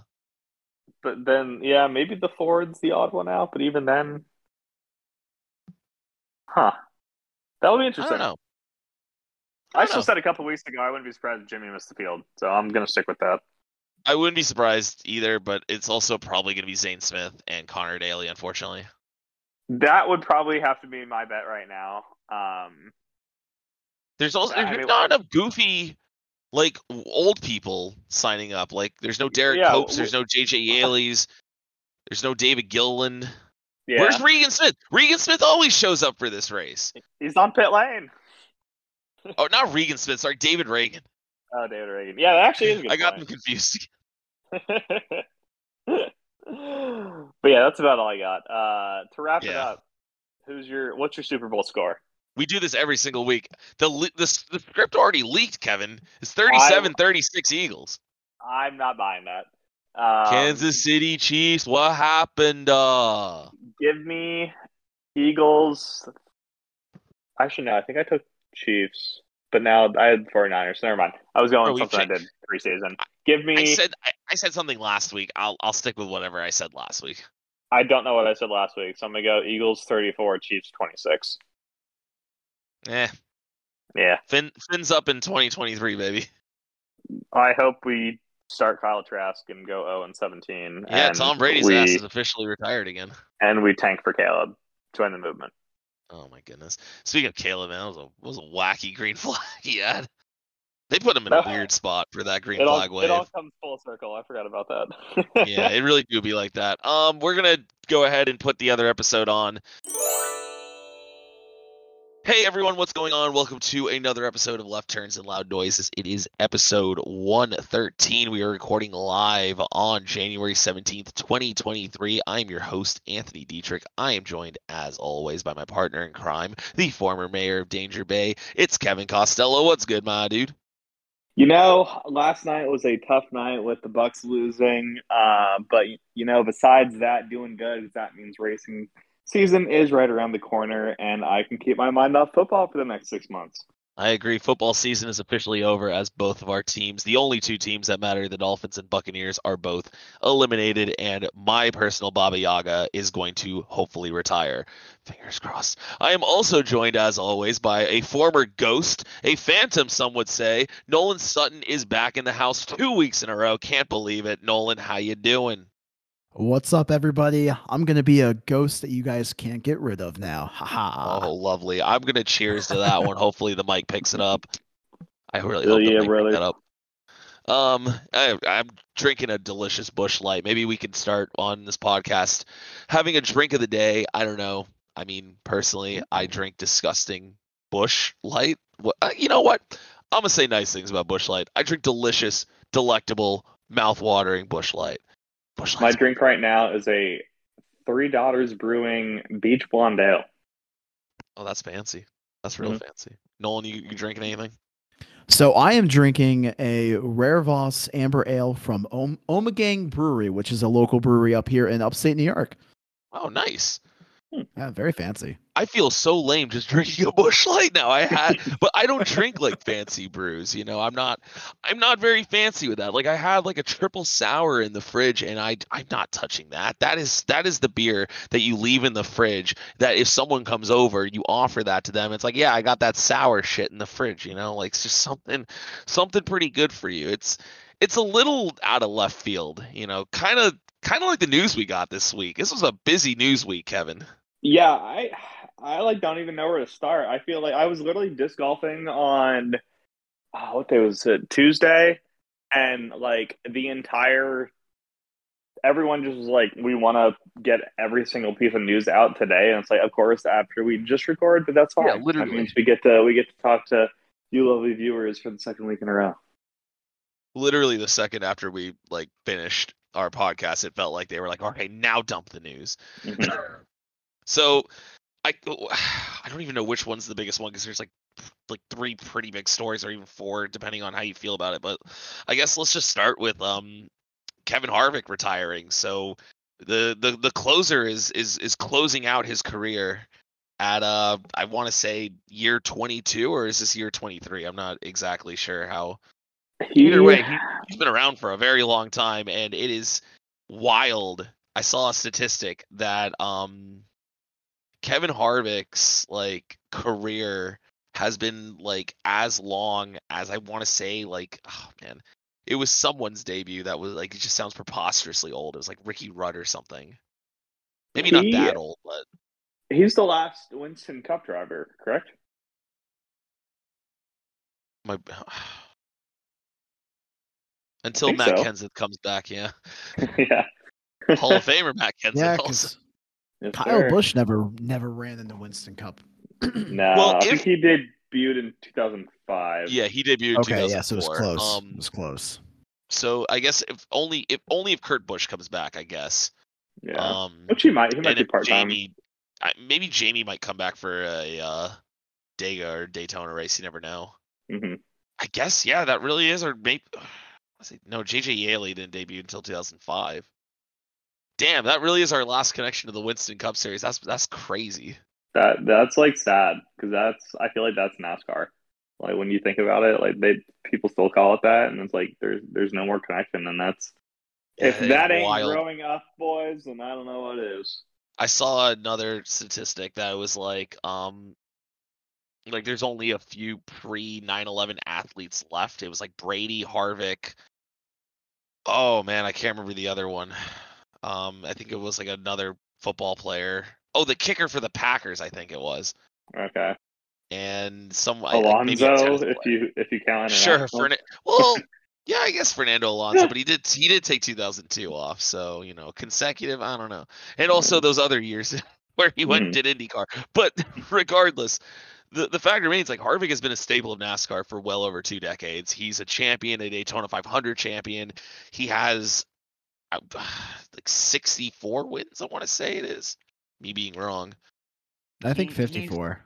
but then maybe the Ford's the odd one out, but even then, that would be interesting. I don't know. I still said a couple weeks ago I wouldn't be surprised if Jimmy missed the field, so I'm gonna stick with that. I wouldn't be surprised either, but it's also probably going to be Zane Smith and Connor Daly, unfortunately. That would probably have to be my bet right now. There's not enough goofy, like, old people signing up. Like, there's no Derek Copes, there's no J.J. Yaley's, there's no David Gilliland. Yeah. Where's Regan Smith? Regan Smith always shows up for this race. He's on pit lane. Oh, not Regan Smith, sorry, David Reagan. Oh, David Reagan. Yeah, that actually is a good I got them confused. But yeah, that's about all I got. To wrap it up, what's your Super Bowl score? We do this every single week. The script already leaked, Kevin. It's 37-36 Eagles. I'm not buying that. Kansas City Chiefs, what happened? Give me Eagles. Actually, no, I think I took Chiefs. But now I had 49ers. So never mind. I was going something I did preseason. Give me. I said something last week. I'll stick with whatever I said last week. I don't know what I said last week, so I'm gonna go Eagles 34, Chiefs 26. Yeah. Finn's up in 2023, baby. I hope we start Kyle Trask and go 0-17. Yeah, and Tom Brady's ass is officially retired again. And we tank for Caleb. Join the movement. Oh, my goodness. Speaking of Caleb, man, that was a wacky green flag he had. They put him in a weird spot for that green flag wave. It all comes full circle. I forgot about that. Yeah, it really do be like that. We're going to go ahead and put the other episode on. Hey, everyone, what's going on? Welcome to another episode of Left Turns and Loud Noises. It is episode 113. We are recording live on January 17th, 2023. I'm your host, Anthony Dietrich. I am joined, as always, by my partner in crime, the former mayor of Danger Bay. It's Kevin Costello. What's good, my dude? You know, last night was a tough night with the Bucks losing. But, you know, besides that, doing good, that means racing season is right around the corner, and I can keep my mind off football for the next 6 months. I agree. Football season is officially over as both of our teams, the only two teams that matter, the Dolphins and Buccaneers, are both eliminated, and my personal Baba Yaga is going to hopefully retire. Fingers crossed. I am also joined, as always, by a former ghost, a phantom, some would say. Nolan Sutton is back in the house 2 weeks in a row. Can't believe it. Nolan, how you doing? What's up, everybody? I'm going to be a ghost that you guys can't get rid of now. Haha. Oh, lovely. I'm going to cheers to that one. Hopefully the mic picks it up. I really hope the mic picks that up. I'm drinking a delicious Busch Light. Maybe we could start on this podcast having a drink of the day. I don't know. I mean, personally, I drink disgusting Busch Light. You know what? I'm going to say nice things about Busch Light. I drink delicious, delectable, mouth-watering Busch Light. My drink right now is a $3 Brewing Beach Blonde Ale. Oh, that's fancy. That's real fancy. Nolan, you drinking anything? So I am drinking a Rare Voss Amber Ale from Omegang Brewery, which is a local brewery up here in upstate New York. Oh, nice. Yeah, very fancy. I feel so lame just drinking a Busch Light now. But I don't drink like fancy brews, you know. I'm not very fancy with that. Like I had like a triple sour in the fridge, and I'm not touching that. That is the beer that you leave in the fridge. That if someone comes over, you offer that to them. It's like, yeah, I got that sour shit in the fridge, you know. Like it's just something pretty good for you. It's a little out of left field, you know. Kind of like the news we got this week. This was a busy news week, Kevin. Yeah, I like don't even know where to start. I feel like I was literally disc golfing on what day was it? Tuesday, and like everyone just was like, we want to get every single piece of news out today, and it's like, of course, after we just record, but that's fine. Yeah, literally, that means we get to talk to you lovely viewers for the second week in a row. Literally, the second after we like finished our podcast, it felt like they were like, okay, now dump the news. So I don't even know which one's the biggest one because there's like three pretty big stories or even four depending on how you feel about it. But I guess let's just start with Kevin Harvick retiring. So the closer is closing out his career at, I want to say year 22, or is this year 23? I'm not exactly sure how. Either way, he's been around for a very long time, and it is wild. I saw a statistic that Kevin Harvick's like career has been like as long as, I want to say, like, oh man, it was someone's debut that was like, it just sounds preposterously old. It was like Ricky Rudd or something. Maybe not that old, but he's the last Winston Cup driver, correct? Until Matt Kenseth comes back, yeah. Yeah. Hall of Famer Matt Kenseth also. Kyle Busch never ran in the Winston Cup. No, well, I think he debuted in 2005. Yeah, he debuted in 2004. Okay, yeah, so it was close. It was close. So I guess if only Kurt Busch comes back, I guess. Yeah, which he might be part-time. Maybe Jamie might come back for a Dega or Daytona race. You never know. Mm-hmm. I guess, yeah, that really is. Or maybe no, J.J. Yaley didn't debut until 2005. Damn, that really is our last connection to the Winston Cup Series. That's crazy. That's like sad, because I feel like that's NASCAR. Like when you think about it, like people still call it that, and it's like there's no more connection, and that's. Yeah, if that ain't wild. Growing up, boys, then I don't know what is. I saw another statistic that was like there's only a few pre-9/11 athletes left. It was like Brady, Harvick. Oh man, I can't remember the other one. I think it was like another football player. Oh, the kicker for the Packers, I think it was. Okay. And some Alonso, if you count. Sure, well. Yeah, I guess Fernando Alonso, but he did take 2002 off, so you know, consecutive. I don't know, and also those other years where he went and did IndyCar. But regardless, the fact remains, like Harvick has been a staple of NASCAR for well over 2 decades. He's a champion, a Daytona 500 champion. He has like 64 wins. I want to say it is me being wrong. I think 54.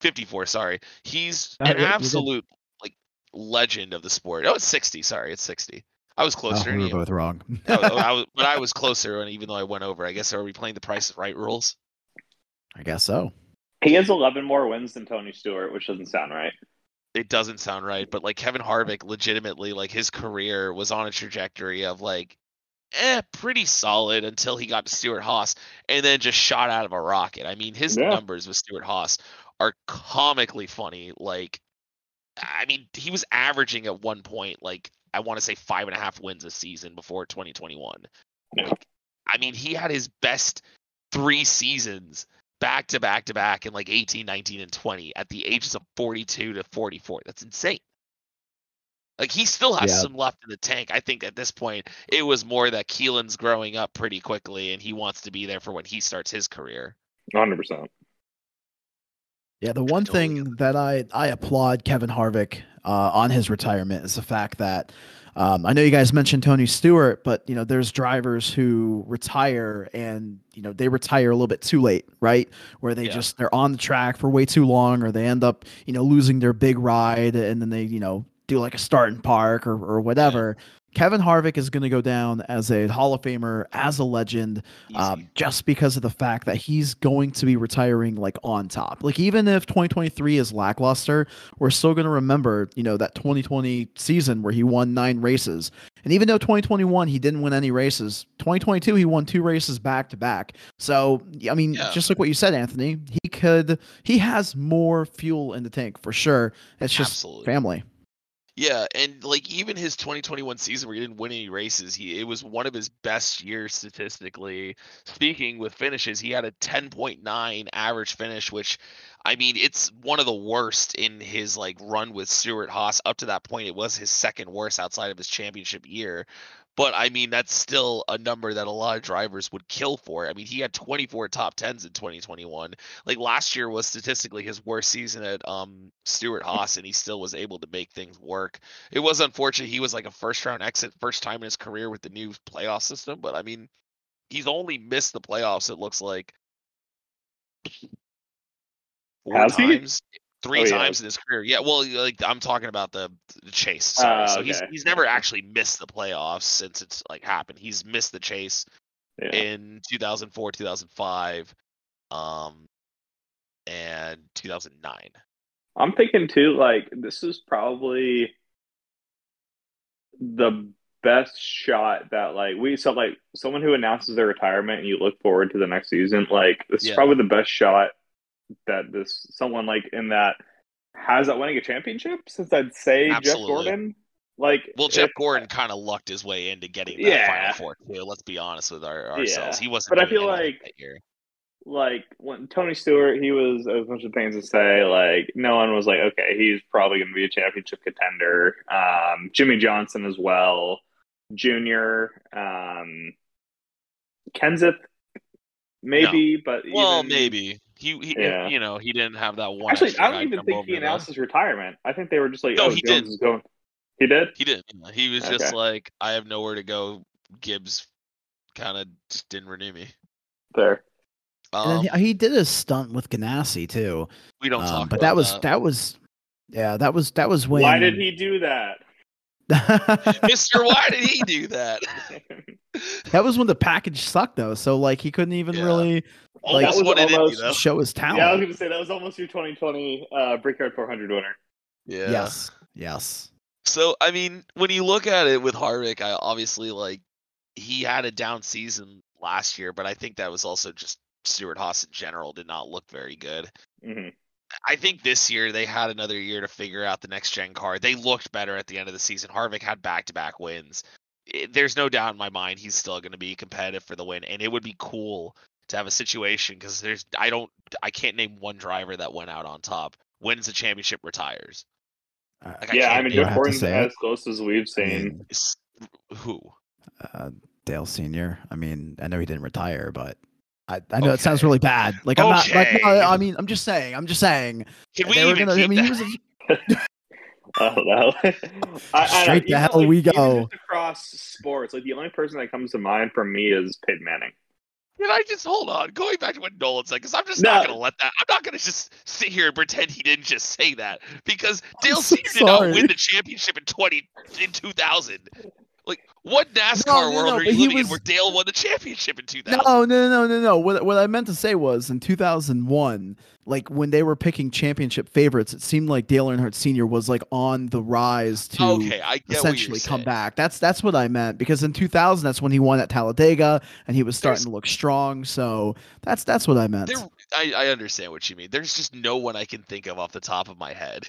54. Sorry, he's an absolute. Legend of the sport. Oh, it's 60. Sorry, it's 60. I was closer. We were both wrong. But I was closer, and even though I went over, I guess are we playing the Price is Right rules? I guess so. He has 11 more wins than Tony Stewart, which doesn't sound right. It doesn't sound right, but like Kevin Harvick, legitimately, like his career was on a trajectory of like, pretty solid until he got to Stuart Haas, and then just shot out of a rocket. I mean, his numbers with Stuart Haas are comically funny. Like. I mean, he was averaging at one point, like, I want to say 5.5 wins a season before 2021. Like, I mean, he had his best 3 seasons back to back to back in like 18, 19, and 20 at the ages of 42 to 44. That's insane. Like, he still has some left in the tank. I think at this point, it was more that Keelan's growing up pretty quickly, and he wants to be there for when he starts his career. 100%. Yeah, the one thing that I applaud Kevin Harvick on his retirement is the fact that I know you guys mentioned Tony Stewart, but you know there's drivers who retire and you know they retire a little bit too late, right? Where they just they're on the track for way too long, or they end up you know losing their big ride, and then they you know do like a start and park or whatever. Yeah. Kevin Harvick is going to go down as a Hall of Famer, as a legend, just because of the fact that he's going to be retiring like on top. Like even if 2023 is lackluster, we're still going to remember, you know, that 2020 season where he won 9 races. And even though 2021, he didn't win any races, 2022, he won 2 races back to back. So, I mean, just like what you said, Anthony, he has more fuel in the tank for sure. It's just family. Yeah, and like even his 2021 season where he didn't win any races, it was one of his best years statistically speaking with finishes. He had a 10.9 average finish, which I mean, it's one of the worst in his like run with Stuart Haas. Up to that point, it was his second worst outside of his championship year. But I mean, that's still a number that a lot of drivers would kill for. I mean, he had 24 top 10s in 2021. Like last year was statistically his worst season at Stuart Haas, and he still was able to make things work. It was unfortunate. He was like a first round exit, first time in his career with the new playoff system. But I mean, he's only missed the playoffs, it looks like, 3 times in his career. Yeah, well, like I'm talking about the chase. Sorry. So he's never actually missed the playoffs since it's like happened. He's missed the chase in 2004, 2005, and 2009. I'm thinking too, like, this is probably the best shot that, like, we saw, like, someone who announces their retirement and you look forward to the next season. Like, this is probably the best shot that this someone, like, in that has at winning a championship since I'd say Jeff Gordon. Like, well, Jeff Gordon kind of lucked his way into getting that Final Four too. Let's be honest with ourselves. He wasn't. But I feel like that year. Like when Tony Stewart, he was, as much as pains to say, like no one was like, okay, he's probably going to be a championship contender. Jimmie Johnson as well, Jr. Kenseth, maybe, no. But well, even, maybe. He you know, he didn't have that one. Actually, I don't even think he announced his retirement. I think they were just like, no, he Jones is going. He did? He did. He was just like, I have nowhere to go. Gibbs kind of just didn't renew me. Fair. He did a stunt with Ganassi, too. We don't talk about that. But that was when... Why did he do that? Mr. Why did he do that? That was when the package sucked, though. So, like, he couldn't even really... Like, that was almost show his talent. Yeah, I was going to say, that was almost your 2020 Brickyard 400 winner. Yeah. Yes. So, I mean, when you look at it with Harvick, I obviously, like, he had a down season last year, but I think that was also just Stuart Haas in general did not look very good. Mm-hmm. I think this year they had another year to figure out the next-gen car. They looked better at the end of the season. Harvick had back-to-back wins. There's no doubt in my mind he's still going to be competitive for the win, and it would be cool to have a situation because I can't name one driver that went out on top, wins the championship, retires. Jeff Gordon's as close as we've seen. I mean, who? Dale Sr. I mean, I know he didn't retire, but I know it sounds really bad. Like, I'm not. Like, I mean, I'm just saying. Can we even keep that? I don't know. Straight to hell we go. Across sports, like the only person that comes to mind for me is Peyton Manning. Can I just hold on? Going back to what Nolan said, because I'm just not going to let that. I'm not going to just sit here and pretend he didn't just say that, because Dale Sr. did not win the championship in 2000. Like, what NASCAR world are you living in where Dale won the championship in 2000? No. What I meant to say was in 2001, like when they were picking championship favorites, it seemed like Dale Earnhardt Sr. was like on the rise to essentially come back. That's what I meant, because in 2000, that's when he won at Talladega and he was starting to look strong. So that's what I meant. I understand what you mean. There's just no one I can think of off the top of my head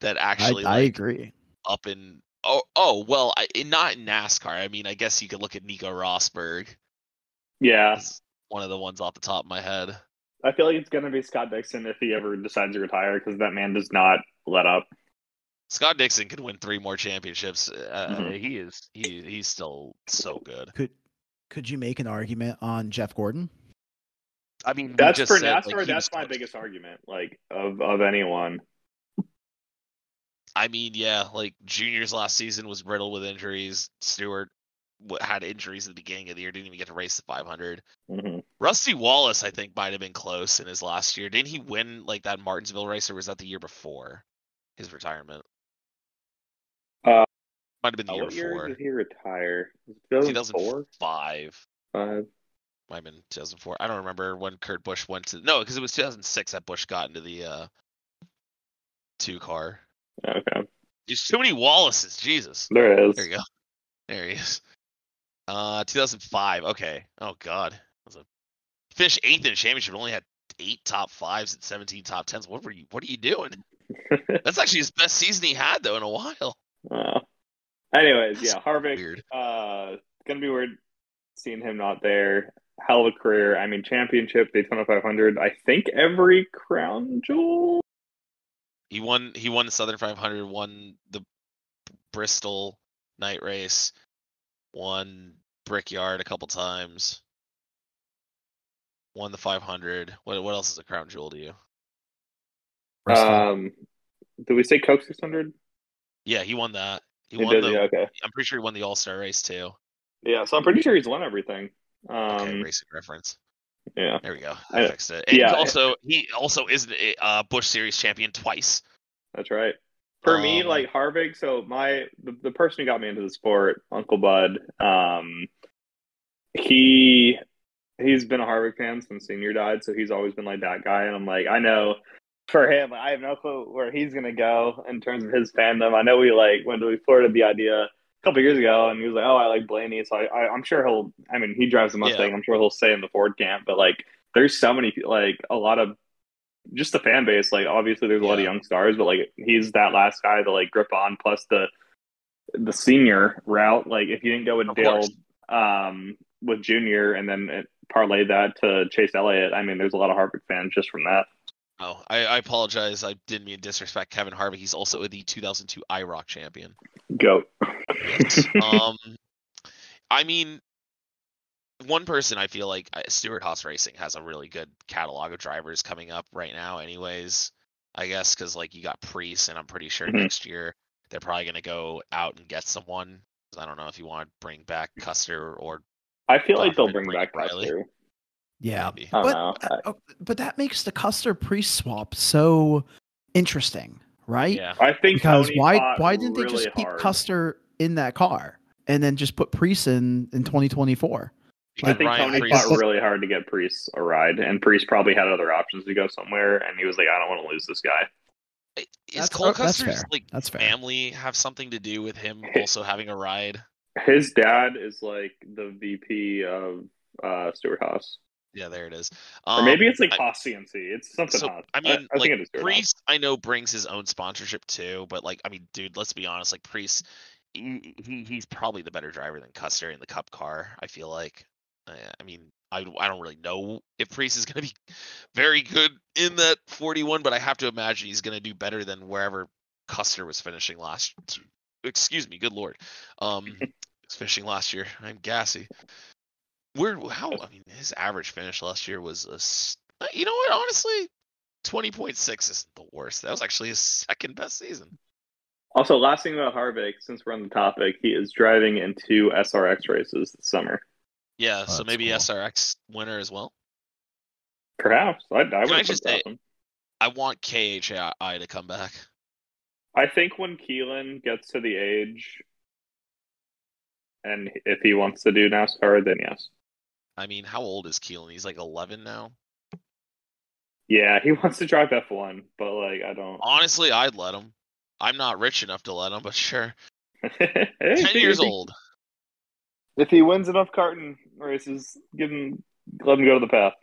that actually. I agree. Up in. Oh well, not in NASCAR. I mean, I guess you could look at Nico Rosberg. Yeah. That's one of the ones off the top of my head. I feel like it's going to be Scott Dixon if he ever decides to retire, because that man does not let up. Scott Dixon could win 3 more championships. Mm-hmm. He's still so good. Could you make an argument on Jeff Gordon? I mean, that's for NASCAR. Like, that's my biggest argument, like of anyone. I mean, yeah, like Junior's last season was riddled with injuries. Stewart had injuries at the beginning of the year, didn't even get to race the 500. Mm-hmm. Rusty Wallace, I think, might have been close in his last year. Didn't he win like that Martinsville race, or was that the year before his retirement? Might have been the year before. What year did he retire? 2004? 2005. Might have been 2004. I don't remember when Kurt Busch went to. No, because it was 2006 that Busch got into the 2 car. Okay. There's too many Wallaces, Jesus. There it is. There you go. There he is. 2005. Okay. Oh God. Finished 8th in the championship. Only had 8 top 5s and 17 top 10s. What are you doing? That's actually his best season he had though in a while. Anyways, Harvick. Weird. Gonna be weird seeing him not there. Hell of a career. I mean, championship, Daytona 500. I think every crown jewel. He won the Southern 500, won the Bristol night race, won Brickyard a couple times, won the 500. What else is a crown jewel to you? Bristol. Did we say Coke 600? Yeah, he won that. He won. I'm pretty sure he won the All-Star race too. Yeah, so I'm pretty sure he's won everything. Okay, racing reference. Yeah, there we go. I fixed it. And he also is a Busch Series champion twice. That's right. For me, like Harvick. So the person who got me into the sport, Uncle Bud. he's been a Harvick fan since Senior died, so he's always been like that guy. And I'm like, I know for him, I have no clue where he's gonna go in terms of his fandom. I know we like when we flirted the idea a couple of years ago, and he was like, "Oh, I like Blaney," so I'm sure he'll. I mean, he drives a Mustang. Yeah. I'm sure he'll stay in the Ford camp. But like, there's so many, like a lot of just the fan base. Like, obviously, there's a lot of young stars, but like, he's that last guy to like grip on. Plus the Senior route. Like, if you didn't go with Dale, with Junior, and then parlay that to Chase Elliott. I mean, there's a lot of Harvick fans just from that. Oh, I apologize. I didn't mean to disrespect Kevin Harvick. He's also the 2002 IROC champion. Goat. I mean, one person I feel like Stuart Haas Racing has a really good catalog of drivers coming up right now. Anyways, I guess because like you got Priest, and I'm pretty sure next year they're probably gonna go out and get someone. I don't know if you want to bring back Custer or. I feel like they'll bring back Custer. Yeah, but that makes the Custer Priest swap so interesting, right? Yeah. I think because Tony why didn't they just keep Custer in that car and then just put Priest in 2024? I think Tony fought really hard to get Priest a ride, and Priest probably had other options to go somewhere, and he was like, "I don't want to lose this guy." Is Cole Custer's like family have something to do with him also having a ride? His dad is like the VP of Stuart Haas. Yeah, there it is. Or maybe it's like Haas CMC. It's something. So, Haas. I mean, I think it is Priest. Haas. I know brings his own sponsorship too, but like, I mean, dude, let's be honest. Like Priest, he's probably the better driver than Custer in the Cup car. I feel like. I mean, I don't really know if Priest is going to be very good in that 41, but I have to imagine he's going to do better than wherever Custer was finishing last. Excuse me, good lord, finishing last year. I'm gassy. I mean, his average finish last year was a. You know what? Honestly, 20.6 isn't the worst. That was actually his second best season. Also, last thing about Harvick, since we're on the topic, he is driving in 2 SRX races this summer. Yeah, so maybe cool. SRX winner as well. Perhaps. I would just say, I want KHI to come back. I think when Keelan gets to the age. And if he wants to do NASCAR, then yes. I mean, how old is Keelan? He's like 11 now. Yeah, he wants to drive F1, but like I don't. Honestly, I'd let him. I'm not rich enough to let him, but sure. 10 years old. If he wins enough karting races, let him go to the path.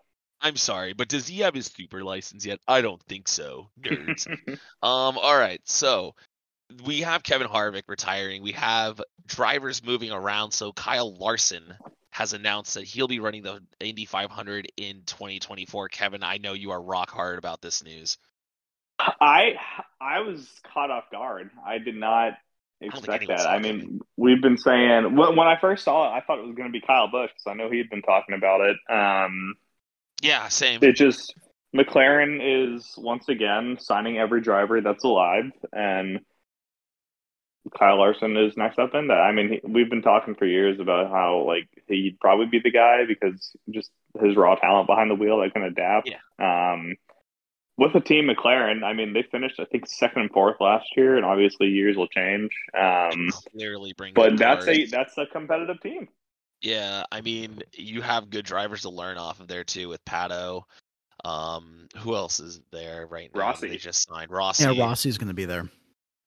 I'm sorry, but does he have his super license yet? I don't think so, nerds. All right, so. We have Kevin Harvick retiring. We have drivers moving around. So Kyle Larson has announced that he'll be running the Indy 500 in 2024. Kevin, I know you are rock hard about this news. I was caught off guard. I did not expect that. I mean, we've been saying when I first saw it, I thought it was going to be Kyle Busch because I know he'd been talking about it. Yeah, same. It just McLaren is once again signing every driver that's alive and. Kyle Larson is next up in that. I mean, we've been talking for years about how like he'd probably be the guy because just his raw talent behind the wheel that can adapt. Yeah. With the team McLaren, I mean, they finished I think 2nd and 4th last year, and obviously years will change. Clearly bring, but that's a competitive team. Yeah, I mean, you have good drivers to learn off of there too with Pato. Who else is there right now? Rossi. They just signed Rossi. Yeah, Rossi's going to be there.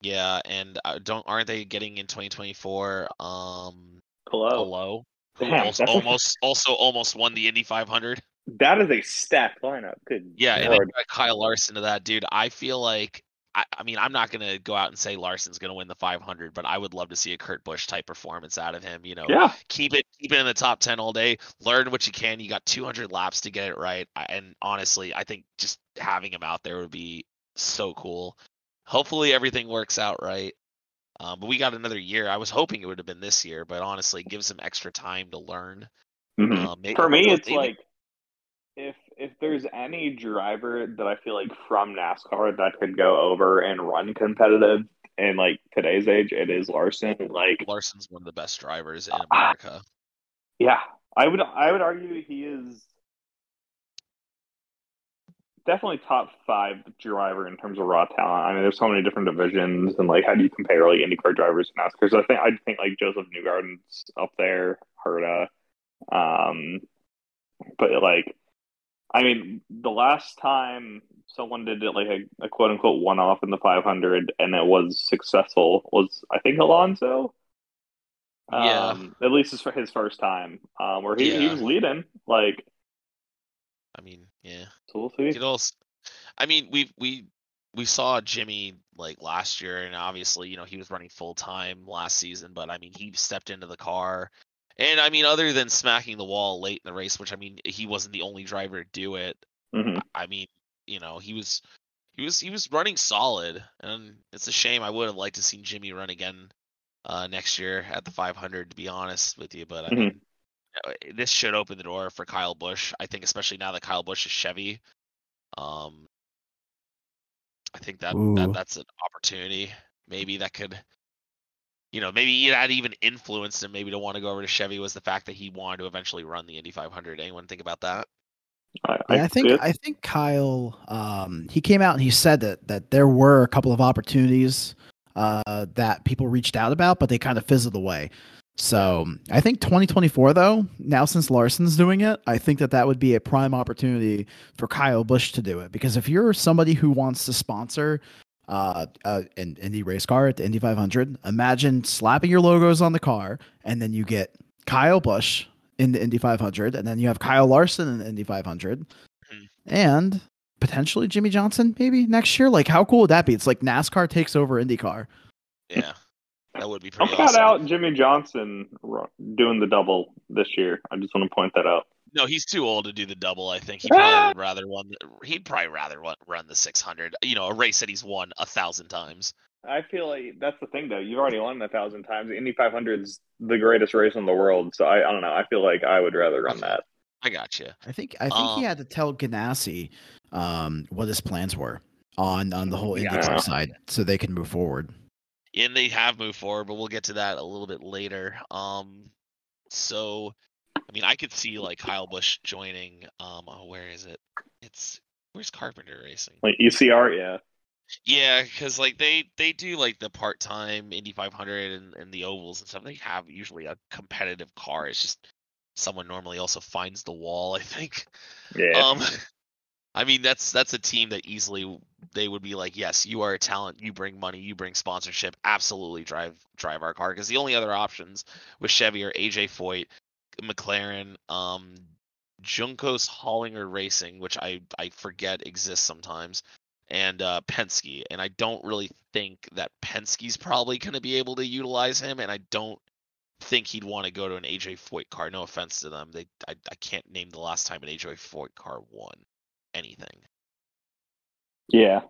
Yeah, and aren't they getting in 2024? Hello, who almost won the Indy 500. That is a stacked lineup. Good. Yeah, Lord. And they got Kyle Larson to that dude. I feel like I mean, I'm not gonna go out and say Larson's gonna win the 500, but I would love to see a Kurt Busch type performance out of him. You know, yeah. Keep it in the top 10 all day. Learn what you can. You got 200 laps to get it right. And honestly, I think just having him out there would be so cool. Hopefully everything works out right. But we got another year. I was hoping it would have been this year, but honestly, it gives them extra time to learn. Mm-hmm. For me, it's like if there's any driver that I feel like from NASCAR that could go over and run competitive in like today's age, it is Larson. Like Larson's one of the best drivers in America. Yeah, I would argue he is. Definitely top 5 driver in terms of raw talent. I mean, there's so many different divisions, and like, how do you compare like IndyCar drivers to NASCAR? So I think like Joseph Newgarden's up there, Herta. But like, I mean, the last time someone did it like a quote unquote one off in the 500 and it was successful was, I think, Alonso. Yeah. At least it's for his first time, where he was leading. Like, I mean, yeah. So we'll see. I mean, we saw Jimmy like last year, and obviously, you know, he was running full time last season. But I mean, he stepped into the car, and I mean, other than smacking the wall late in the race, which I mean, he wasn't the only driver to do it. Mm-hmm. I mean, you know, he was running solid, and it's a shame. I would have liked to seen Jimmy run again next year at the 500, to be honest with you. But I mean, this should open the door for Kyle Busch. I think, especially now that Kyle Busch is Chevy. I think that's an opportunity. Maybe that could, you know, maybe that even influenced him maybe to want to go over to Chevy, was the fact that he wanted to eventually run the Indy 500. Anyone think about that? I think Kyle, he came out and he said that there were a couple of opportunities that people reached out about, but they kind of fizzled away. So I think 2024, though, now since Larson's doing it, I think that would be a prime opportunity for Kyle Busch to do it. Because if you're somebody who wants to sponsor an Indy race car at the Indy 500, imagine slapping your logos on the car, and then you get Kyle Busch in the Indy 500, and then you have Kyle Larson in the Indy 500, and potentially Jimmie Johnson maybe next year. Like, how cool would that be? It's like NASCAR takes over IndyCar. Yeah. That would be pretty awesome. Out Jimmie Johnson doing the double this year. I just want to point that out. No, he's too old to do the double. I think he probably would rather run the 600. You know, a race that he's won 1,000 times. I feel like that's the thing, though. You've already won 1,000 times. The Indy 500's the greatest race in the world, so I don't know. I feel like I would rather run that. I got you. I think he had to tell Ganassi what his plans were on the whole IndyCar side, so they can move forward. And they have moved forward, but we'll get to that a little bit later. So, I mean, I could see like Kyle Busch joining. Where is it? Where's Carpenter Racing? Like ECR, yeah. Yeah, because like they do like the part-time Indy 500 and the ovals and stuff. They have usually a competitive car. It's just someone normally also finds the wall, I think. Yeah. I mean, that's a team that easily they would be like, yes, you are a talent, you bring money, you bring sponsorship, absolutely drive our car. Because the only other options with Chevy are AJ Foyt, McLaren, Juncos Hollinger Racing, which I forget exists sometimes, and Penske. And I don't really think that Penske's probably going to be able to utilize him, and I don't think he'd want to go to an AJ Foyt car. No offense to them. I can't name the last time an AJ Foyt car won anything. Yeah.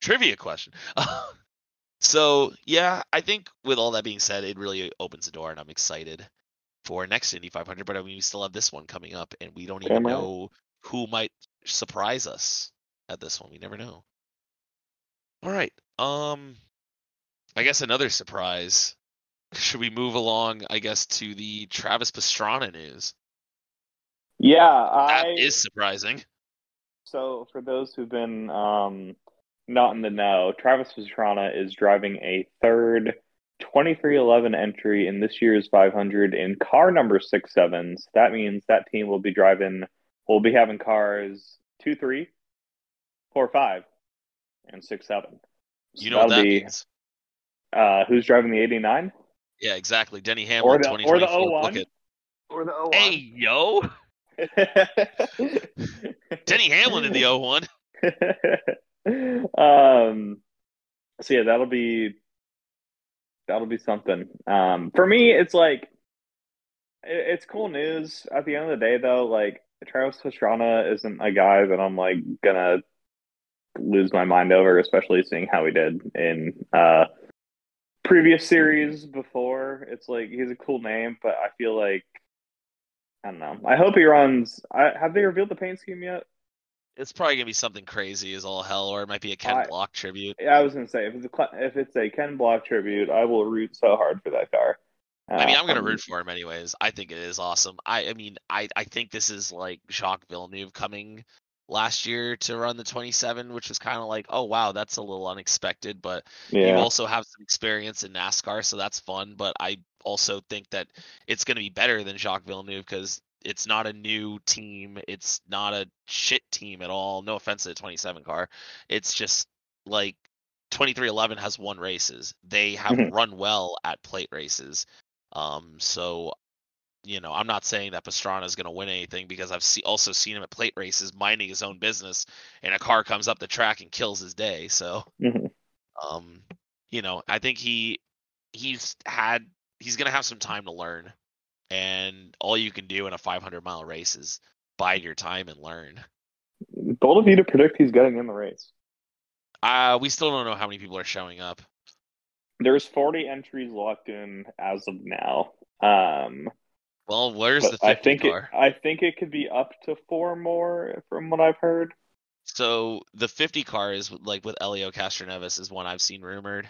Trivia question. So, yeah, I think with all that being said, it really opens the door, and I'm excited for next Indy 500, but I mean, we still have this one coming up, and we don't even know who might surprise us at this one. We never know. All right. I guess another surprise. Should we move along, I guess, to the Travis Pastrana news? Yeah. That is surprising. So, for those who've been not in the know, Travis Pastrana is driving a third 2311 entry in this year's 500 in car number 67. So that means that team will be having cars 2, 3, 4, 5, and 6, 7. So you know what that means? Who's driving the 89? Yeah, exactly. Denny Hamlin, or the 01. Or the 01. Hey, yo! Denny Hamlin in the 01. So yeah, that'll be something. For me, it's like it's cool news. At the end of the day, though, like Travis Pastrana isn't a guy that I'm like gonna lose my mind over, especially seeing how he did in previous series before. It's like he's a cool name, but I feel like, I don't know. I hope he runs. Have they revealed the paint scheme yet? It's probably gonna be something crazy as all hell, or it might be a Ken Block tribute. I was gonna say if it's a Ken Block tribute, I will root so hard for that car. I mean, I'm gonna root for him anyways. I think it is awesome. I mean, I think this is like Jacques Villeneuve coming last year to run the 27, which was kind of like, oh wow, that's a little unexpected, but you also have some experience in NASCAR, so that's fun. But I also think that it's going to be better than Jacques Villeneuve, because It's not a new team. It's not a shit team at all. No offense to the 27 car. It's just like 2311 has won races. They have run well at plate races. So, you know, I'm not saying that Pastrana is going to win anything, because I've also seen him at plate races minding his own business, and a car comes up the track and kills his day. So, you know, I think he's going to have some time to learn. And all you can do in a 500-mile race is bide your time and learn. Bold of you to predict he's getting in the race. We still don't know how many people are showing up. There's 40 entries locked in as of now. Well, where's the 50 car? I think it could be up to 4 more from what I've heard. So the 50 car is like with Elio Castroneves is one I've seen rumored.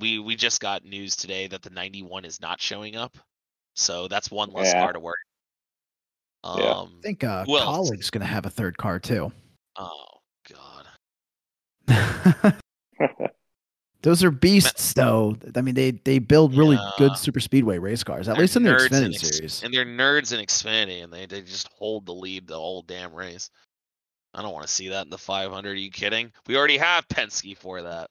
We just got news today that the 91 is not showing up. So that's one less car to worry. I think Colleague's going to have a third car too. Oh God. Those are beasts, though. I mean, they build really good super speedway race cars, at least in the Xfinity series. And they're nerds in Xfinity, and they just hold the lead the whole damn race. I don't want to see that in the 500. Are you kidding? We already have Penske for that.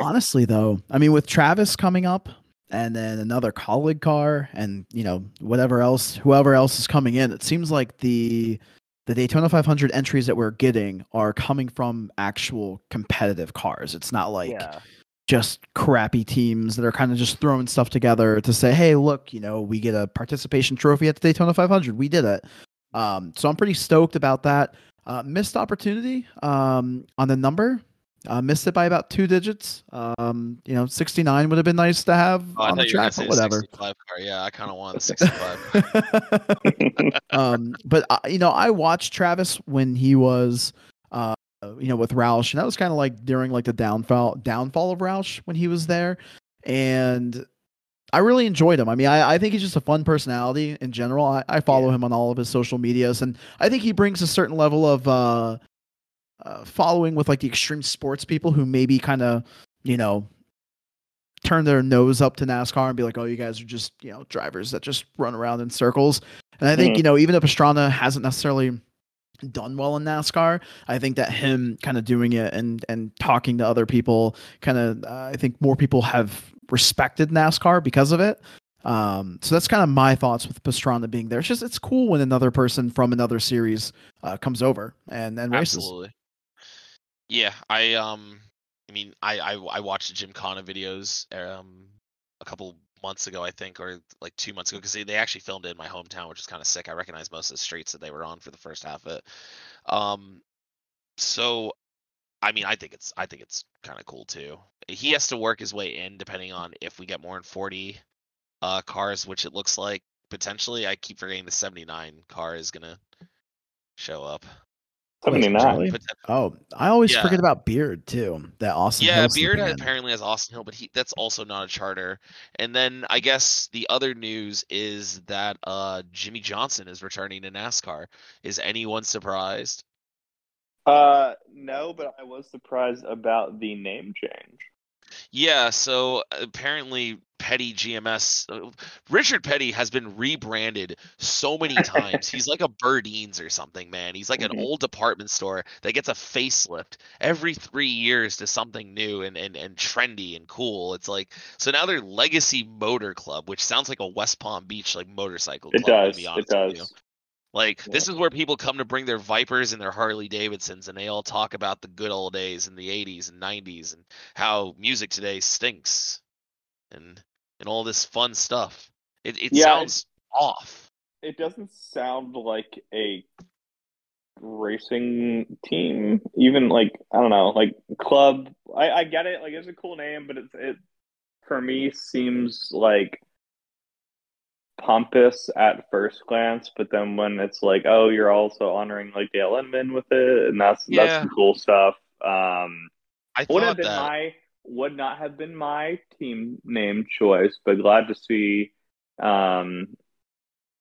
Honestly, though, I mean, with Travis coming up, and then another colleague car, and you know whatever else, whoever else is coming in. It seems like the Daytona 500 entries that we're getting are coming from actual competitive cars. It's not like just crappy teams that are kind of just throwing stuff together to say, "Hey, look, you know, we get a participation trophy at the Daytona 500. We did it." So I'm pretty stoked about that. Missed opportunity on the number. Missed it by about 2 digits. 69 would have been nice to have on the track, but whatever. 65 car. Yeah, I kind of want a 65. But I watched Travis when he was, with Roush, and that was kind of like during like the downfall of Roush when he was there, and I really enjoyed him. I mean, I think he's just a fun personality in general. I follow him on all of his social medias, and I think he brings a certain level of. Following with like the extreme sports people who maybe kind of, turn their nose up to NASCAR and be like, oh, you guys are just, drivers that just run around in circles. And I think, even if Pastrana hasn't necessarily done well in NASCAR, I think that him kind of doing it and talking to other people kind of, I think more people have respected NASCAR because of it. So that's kind of my thoughts with Pastrana being there. It's just, it's cool when another person from another series comes over and races. Absolutely. Yeah, I watched the Gymkhana videos a couple months ago, I think, or like 2 months ago, because they actually filmed it in my hometown, which is kind of sick. I recognize most of the streets that they were on for the first half of it. So, I mean, I think it's kind of cool too. He has to work his way in, depending on if we get more than 40 cars, which it looks like potentially. I keep forgetting the 79 car is gonna show up. 79. Oh, I always forget about Beard too. That Austin Hill. Yeah, Beard apparently has Austin Hill, but that's also not a charter. And then I guess the other news is that Jimmie Johnson is returning to NASCAR. Is anyone surprised? No, but I was surprised about the name change. Yeah, so apparently Petty GMS, Richard Petty has been rebranded so many times. He's like a Birdeen's or something, man. He's like an old department store that gets a facelift every 3 years to something new and trendy and cool. It's like, so now they're Legacy Motor Club, which sounds like a West Palm Beach like motorcycle club. It does. Like, this is where people come to bring their Vipers and their Harley Davidsons, and they all talk about the good old days in the 80s and 90s and how music today stinks and all this fun stuff. It sounds off. It doesn't sound like a racing team. Even, like, I don't know, like, club. I get it. Like, it's a cool name, but it for me, seems like pompous at first glance, but then when it's like, oh, you're also honoring like Dale Inman with it, and that's some cool stuff. Would not have been my team name choice, but glad to see him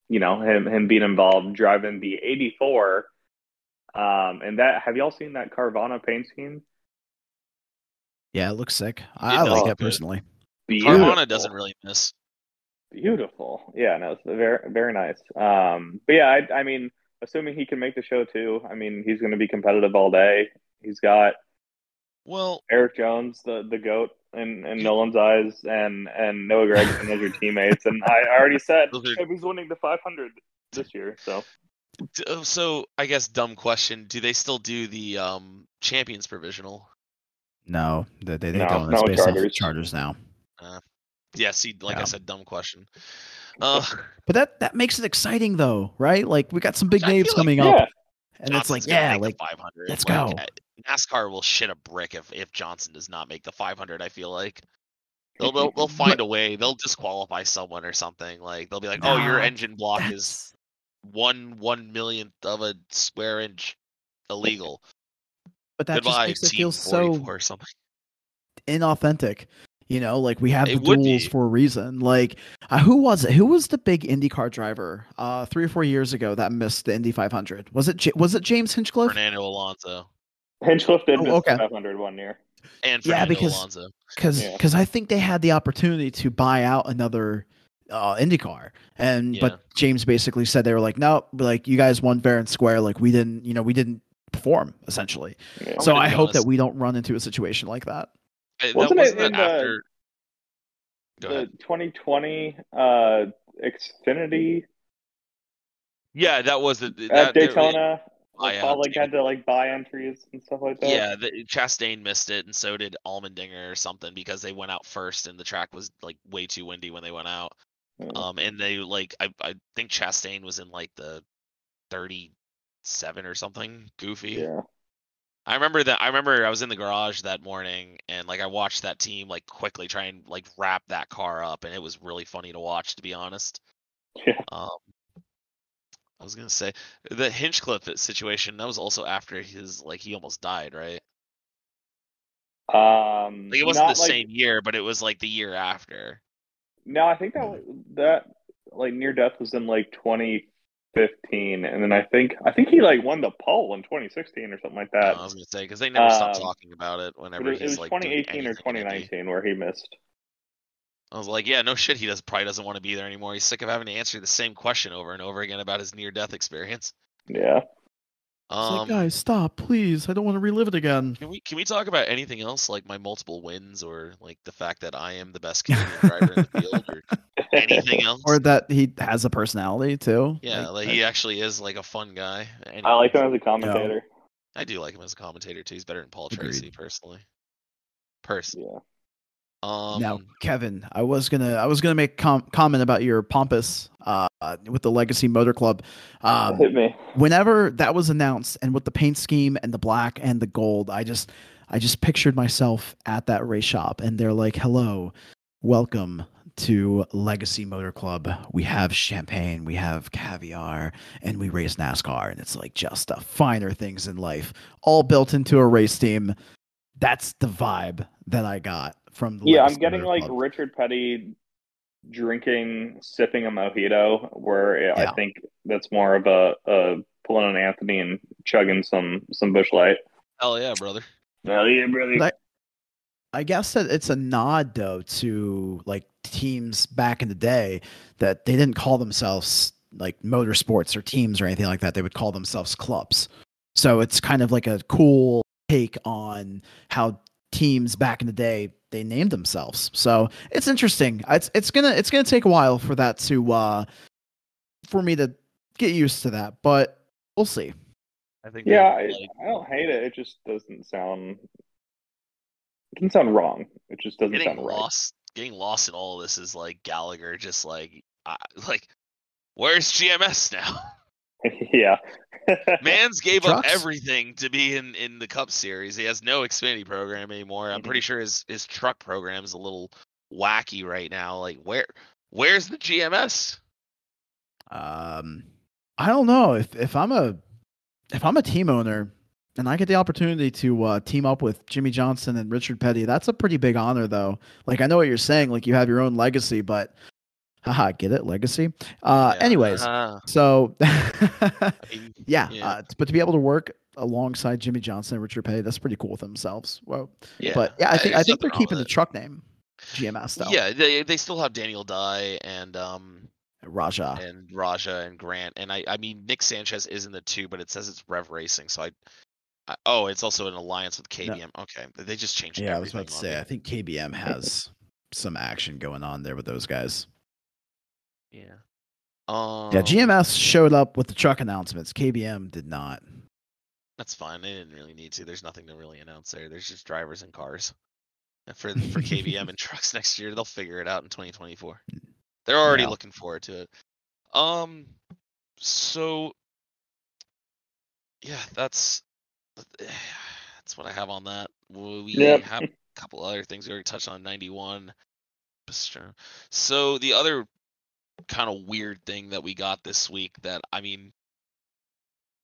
being involved driving the 84. And that, have y'all seen that Carvana paint scheme? Yeah, it looks sick. I like it personally. Beautiful. Carvana doesn't really miss. Beautiful. Yeah, no, it's very, very nice. But yeah, I mean, assuming he can make the show too, I mean, he's going to be competitive all day. He's got, well, Eric Jones, the GOAT in Nolan's eyes, and Noah Gragson as your teammates. And I already said he's winning the 500 this year. So I guess dumb question: do they still do the champions provisional? No, they don't. It's based off Chargers now. Yeah, see, like, yeah. I said, dumb question. But that makes it exciting, though, right? Like, we got some big names coming up, and Johnson's it's like, yeah, like 500. Let's go. NASCAR will shit a brick if Johnson does not make the 500. I feel like they'll find a way. They'll disqualify someone or something. Like, they'll be like, oh, your engine block is 1/1,000,000th of a square inch illegal. But that Goodbye, just makes it feel so or something. Inauthentic. You know, like, we have the duels for a reason. Like, who was it? Who was the big IndyCar driver 3 or 4 years ago that missed the Indy 500? Was it James Hinchcliffe? Fernando Alonso. Hinchcliffe did miss the 500 one year. And Fernando Alonso. Because I think they had the opportunity to buy out another IndyCar. But James basically said, they were like, no, like, you guys won fair and square. Like, we didn't perform, essentially. Yeah. So I hope that we don't run into a situation like that. Wasn't it after the 2020 Xfinity? Yeah, that was at Daytona. Had to buy entries and stuff like that. Yeah, Chastain missed it, and so did Allmendinger or something, because they went out first, and the track was way too windy when they went out. Mm. And they I think Chastain was in the 37 or something goofy. Yeah. I remember I was in the garage that morning, and I watched that team quickly try and wrap that car up, and it was really funny to watch, to be honest. Yeah. I was gonna say the Hinchcliffe situation, that was also after his he almost died, right? It wasn't the same year, but it was the year after. No, I think that near death was in 2015, and then I think he won the pole in 2016 or something like that. No, I was gonna say, because they never stopped talking about it. Whenever it was 2018 or 2019 where he missed. I was like, yeah, no shit, he probably doesn't want to be there anymore. He's sick of having to answer the same question over and over again about his near-death experience. Yeah. Guys, stop, please. I don't want to relive it again. Can we talk about anything else, my multiple wins, or the fact that I am the best Canadian driver in the field, or anything else? Or that he has a personality too. Yeah, he actually is a fun guy. Anyway, I like him as a commentator. I do like him as a commentator too. He's better than Paul Tracy, personally. Yeah. Now, Kevin, I was gonna make comment about your pompous with the Legacy Motor Club. Hit me. Whenever that was announced, and with the paint scheme and the black and the gold, I just pictured myself at that race shop, and they're like, "Hello, welcome to Legacy Motor Club. We have champagne, we have caviar, and we race NASCAR, and it's just the finer things in life, all built into a race team." That's the vibe that I got. I'm getting Richard Petty sipping a mojito, where I think that's more of a pulling an Anthony and chugging some Busch Light. Hell yeah, brother. I guess that it's a nod though to teams back in the day that they didn't call themselves motorsports or teams or anything like that. They would call themselves clubs. So it's kind of a cool take on how teams back in the day they named themselves. So it's interesting. It's gonna take a while for that to for me to get used to that, but we'll see. I think I don't hate it. It just doesn't sound wrong. It just doesn't sound lost. Right. Getting lost in all of this is Gallagher just where's GMS now? Yeah. Mans gave up everything to be in the Cup Series. He has no Xfinity program anymore. I'm pretty sure his truck program is a little wacky right now. Where's the GMS? I don't know. If I'm a team owner and I get the opportunity to team up with Jimmie Johnson and Richard Petty, that's a pretty big honor, though. I know what you're saying. You have your own legacy, but. Haha, get it? Legacy. Anyways, so yeah. But to be able to work alongside Jimmie Johnson and Richard Petty, that's pretty cool with themselves. Whoa. Yeah. But yeah, I think they're keeping the truck name. GMS style. Yeah, they still have Daniel Dye and Raja and Grant, and I mean Nick Sanchez is in the two, but it says it's Rev Racing, so I it's also an alliance with KBM. No. Okay, they just changed. Yeah, I was about to say, I think KBM has some action going on there with those guys. Yeah. Yeah, GMS showed up with the truck announcements. KBM did not. That's fine. They didn't really need to. There's nothing to really announce there. There's just drivers and cars. And for KBM and trucks next year, they'll figure it out in 2024. They're already looking forward to it. So yeah, that's what I have on that. We have a couple other things we already touched on. 91. So the other kind of weird thing that we got this week that, I mean,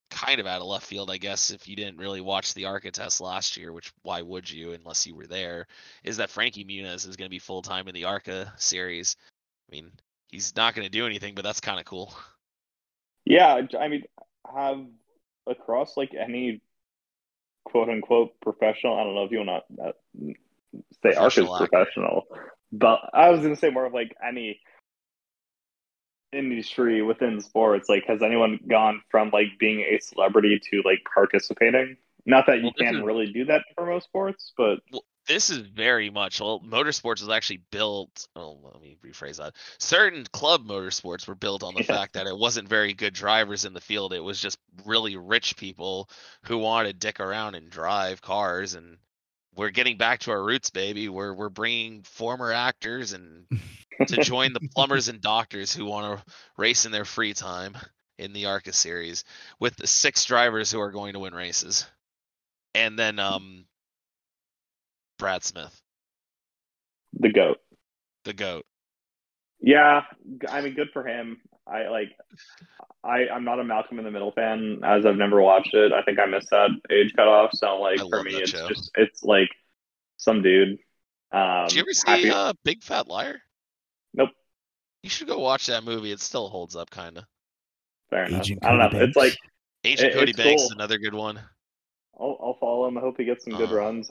kind of out of left field, I guess, if you didn't really watch the ARCA test last year, which why would you unless you were there, is that Frankie Muniz is going to be full-time in the ARCA series. I mean, he's not going to do anything, but that's kind of cool. Yeah, I mean, have across like any quote-unquote professional, I don't know if you want to say ARCA's professional, but I was going to say more of like any industry within sports, like has anyone gone from like being a celebrity to like participating? Not that you can really do that for most sports, but this is very much motorsports is actually built. Oh, let me rephrase that. Certain club motorsports were built on the fact that it wasn't very good drivers in the field. It was just really rich people who wanted to dick around and drive cars, and we're getting back to our roots, baby. We're bringing former actors and to join the plumbers and doctors who want to race in their free time in the ARCA series with the 6 drivers who are going to win races. And then Brad Smith. The GOAT. Yeah, I mean, good for him. I'm not a Malcolm in the Middle fan, as I've never watched it. I think I missed that age cutoff, so like for me it's show. Just it's like some dude. Did you ever see Big Fat Liar? Nope. You should go watch that movie. It still holds up kinda. Fair enough. Agent I don't know. Banks. It's like Agent Cody Banks, cool. Another good one. I'll follow him. I hope he gets some good runs.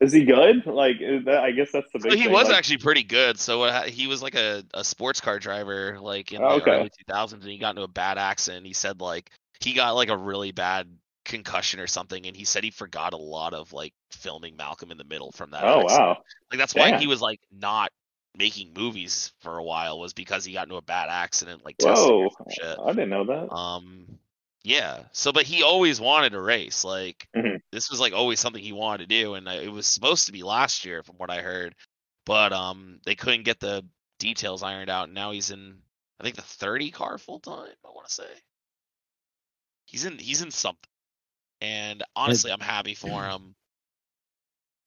Is he good? Like, I guess that's the big thing. He was actually pretty good. So he was like a sports car driver, like in the early 2000s, and he got into a bad accident. He said like he got like a really bad concussion or something, and he said he forgot a lot of like filming Malcolm in the Middle from that. Oh accident. Wow! Like that's why he was like not making movies for a while, was because he got into a bad accident. Like whoa, shit. I didn't know that. Yeah. So, but he always wanted to race. Like this was like always something he wanted to do, and it was supposed to be last year, from what I heard. But they couldn't get the details ironed out. And now he's in, I think, the 30 car full time. I want to say he's in something. And honestly, I'm happy for him.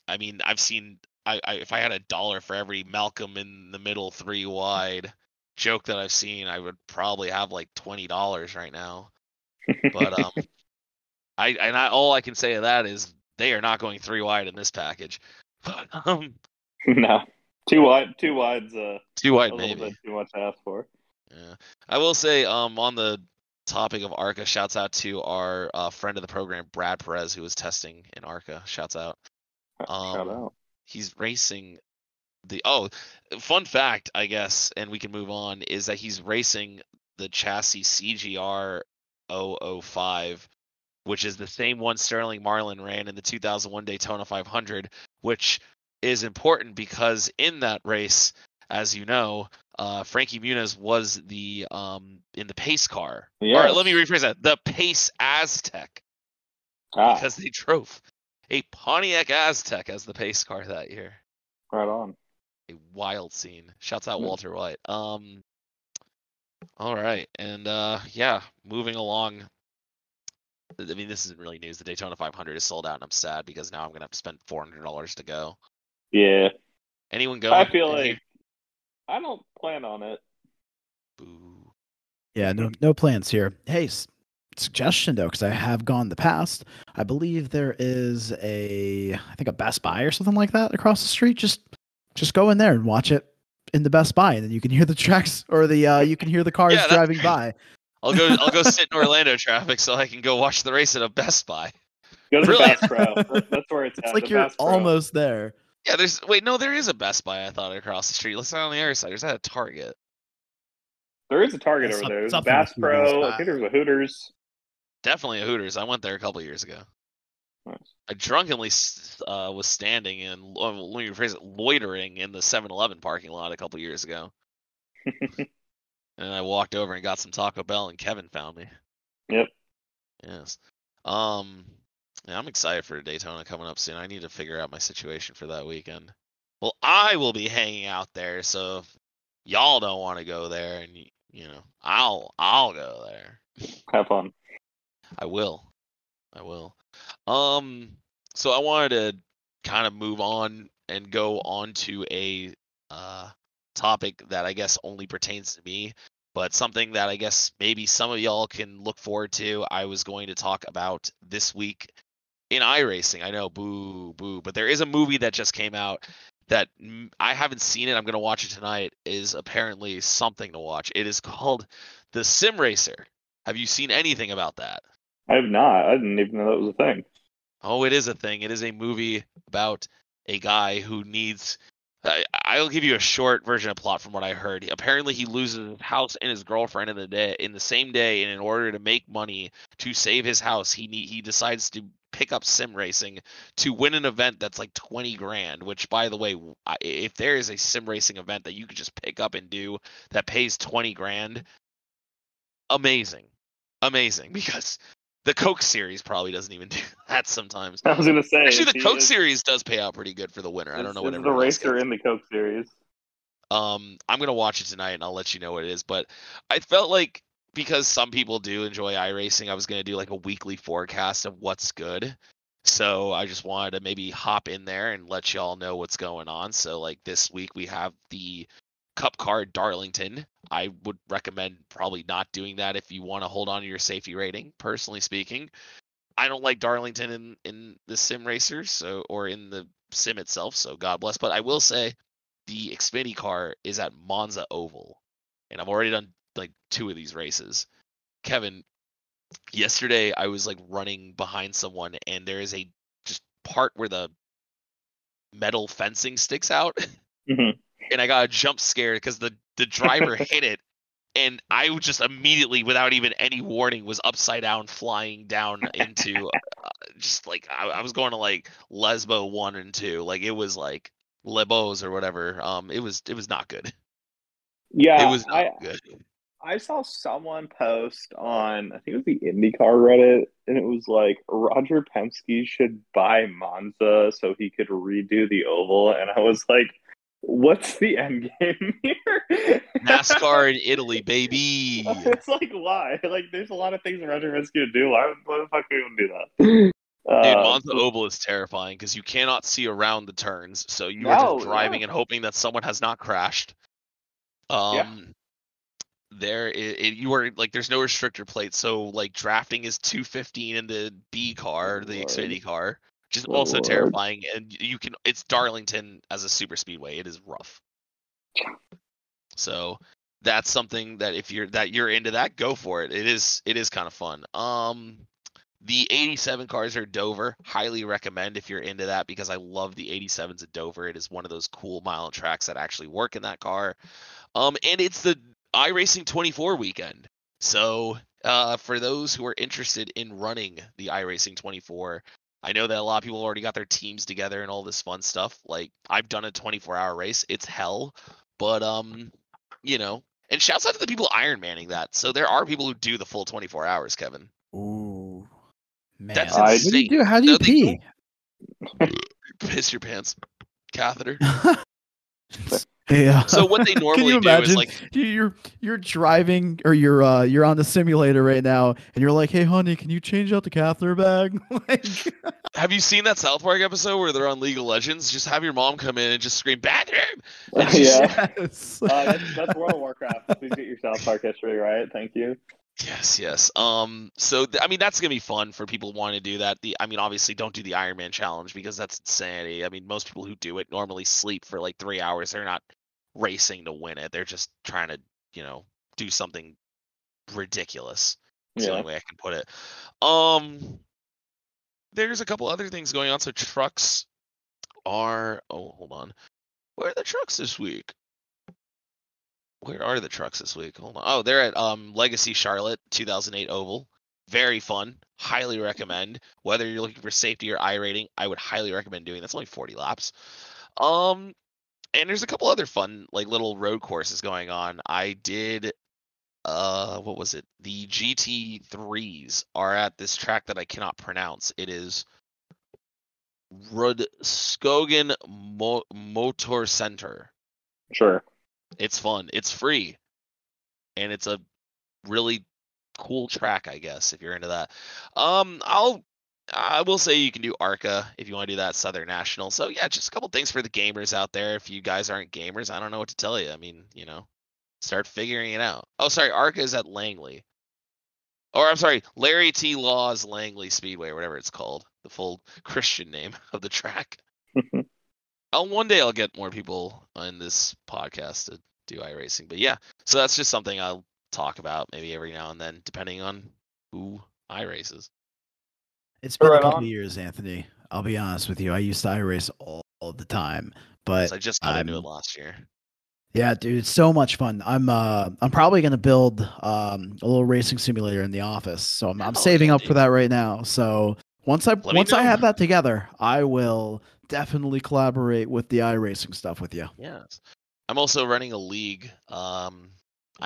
I mean, I've seen. I if I had $1 for every Malcolm in the Middle 3 wide joke that I've seen, I would probably have like $20 right now. But all I can say to that is they are not going 3 wide in this package. But, no, 2 wide's 2 wide, maybe a little bit too much to ask for. Yeah, I will say on the topic of ARCA, shouts out to our friend of the program Brad Perez, who was testing in ARCA. Shouts out. Shout out. He's racing the fun fact, I guess, and we can move on, is that he's racing the chassis CGR 005, which is the same one Sterling Marlin ran in the 2001 Daytona 500, which is important because in that race, as you know, Frankie Muniz was the in the pace car. Yeah. All right, let me rephrase that. The Pace Aztec, because they drove a Pontiac Aztec as the pace car that year. Right on. A wild scene. Shouts out Walter White. All right, and moving along. I mean, this isn't really news. The Daytona 500 is sold out, and I'm sad because now I'm gonna have to spend $400 to go. Yeah. Anyone go? I feel like I don't plan on it. Boo. Yeah, no plans here. Hey, suggestion though, because I have gone in the past. I believe there is a Best Buy or something like that across the street. Just go in there and watch it. In the Best Buy, and then you can hear the tracks or you can hear the cars driving by. I'll go sit in Orlando traffic so I can go watch the race at a Best Buy. Go to the Bass Pro. That's where it's at. It's like you're almost there. Yeah, there's... Wait, no, there is a Best Buy, I thought, across the street. Let's not on the other side. There's that a Target. There is a Target over there. There's a Bass Pro. I think there's a Hooters. Definitely a Hooters. I went there a couple years ago. Nice. I drunkenly was standing and let me rephrase it, loitering in the 7-Eleven parking lot a couple years ago. And I walked over and got some Taco Bell, and Kevin found me. Yep. Yes. Yeah, I'm excited for Daytona coming up soon. I need to figure out my situation for that weekend. Well, I will be hanging out there, so if y'all don't want to go there, and you know, I'll go there. Have fun. I will. So I wanted to kind of move on and go on to a topic that I guess only pertains to me, but something that I guess maybe some of y'all can look forward to. I was going to talk about this week in iRacing. I know, boo, boo, but there is a movie that just came out that I haven't seen it. I'm going to watch it tonight. It is apparently something to watch. It is called The Sim Racer. Have you seen anything about that? I have not. I didn't even know that was a thing. Oh, it is a thing. It is a movie about a guy who needs... I'll give you a short version of plot from what I heard. Apparently, he loses his house and his girlfriend in the same day, and in order to make money to save his house, he decides to pick up sim racing to win an event that's like $20,000. Which, by the way, if there is a sim racing event that you could just pick up and do that pays $20,000, amazing, because the Coke series probably doesn't even do that sometimes. I was going to say. Actually, the Coke series does pay out pretty good for the winner. I don't know what everyone else gets. The racer in the Coke series. I'm going to watch it tonight, and I'll let you know what it is. But I felt like, because some people do enjoy iRacing, I was going to do like a weekly forecast of what's good. So I just wanted to maybe hop in there and let y'all know what's going on. So like this week we have the Cup Car Darlington. I would recommend probably not doing that if you want to hold on to your safety rating, personally speaking. I don't like Darlington in the sim racer, so, or in the sim itself, so God bless. But I will say the Xfinity car is at Monza Oval, and I've already done like two of these races. Kevin, yesterday I was like running behind someone, and there is a just part where the metal fencing sticks out. Mm-hmm. And I got a jump scare because the driver hit it, and I just immediately, without even any warning, was upside down, flying down into just like I was going to like Lesbo 1 and 2, like it was like Lebos or whatever. It was not good. Yeah, it was not good. I saw someone post on, I think it was the IndyCar Reddit, and it was like, Roger Penske should buy Monza so he could redo the oval, and I was like, what's the end game here? NASCAR in Italy, baby. It's like, why? Like, there's a lot of things Roger Penske to do. Why the fuck do we even do that? Dude, Monza Oval is terrifying because you cannot see around the turns, so you are just driving and hoping that someone has not crashed. You are like, there's no restrictor plate, so like drafting is 215 in the B car, the Xfinity car. Which is also terrifying, and it's Darlington as a super speedway. It is rough. So that's something that if you're into that, go for it. It is kind of fun. The 87 cars are Dover. Highly recommend if you're into that, because I love the 87s at Dover. It is one of those cool mile tracks that actually work in that car. And it's the iRacing 24 weekend. So for those who are interested in running the iRacing 24, I know that a lot of people already got their teams together and all this fun stuff. Like, I've done a 24-hour race. It's hell. But, you know. And shouts out to the people Ironmanning that. So there are people who do the full 24 hours, Kevin. Ooh. Man. That's insane. How do you pee? Piss your pants. Catheter. Yeah. So what they normally do is like you're driving, or you're on the simulator right now, and you're like, "Hey, honey, can you change out the catheter bag?" Like, have you seen that South Park episode where they're on League of Legends? Just have your mom come in and just scream "bathroom." Yes. That's World of Warcraft. Please get your South Park history right. Thank you. Yes. So that's gonna be fun for people wanting to do that. Obviously, don't do the Ironman challenge because that's insanity. I mean, most people who do it normally sleep for like 3 hours. They're not racing to win it. They're just trying to, you know, do something ridiculous. That's the only way I can put it. There's a couple other things going on. So trucks are... Oh, hold on. Where are the trucks this week? Where are the trucks this week? Hold on. Oh, they're at Legacy Charlotte 2008 Oval. Very fun. Highly recommend. Whether you're looking for safety or I rating, I would highly recommend doing that. It's only 40 laps. And there's a couple other fun, like, little road courses going on. I did... what was it? The GT3s are at this track that I cannot pronounce. It is Rudskogen Motor Center. Sure. It's fun. It's free. And it's a really cool track, I guess, if you're into that. I will say you can do ARCA if you want to do that, Southern National. So, yeah, just a couple things for the gamers out there. If you guys aren't gamers, I don't know what to tell you. I mean, you know, start figuring it out. Oh, sorry, ARCA is at Langley. Or, I'm sorry, Larry T. Law's Langley Speedway, whatever it's called. The full Christian name of the track. One day I'll get more people on this podcast to do iRacing. But yeah, so that's just something I'll talk about maybe every now and then, depending on who iRaces. It's been a couple of years, Anthony. I'll be honest with you. I used to iRace all the time. But I just got into it last year. Yeah, dude, it's so much fun. I'm probably gonna build a little racing simulator in the office, so I'm saving up for that right now. So once I have that together, I will definitely collaborate with the iRacing stuff with you. Yes, I'm also running a league. I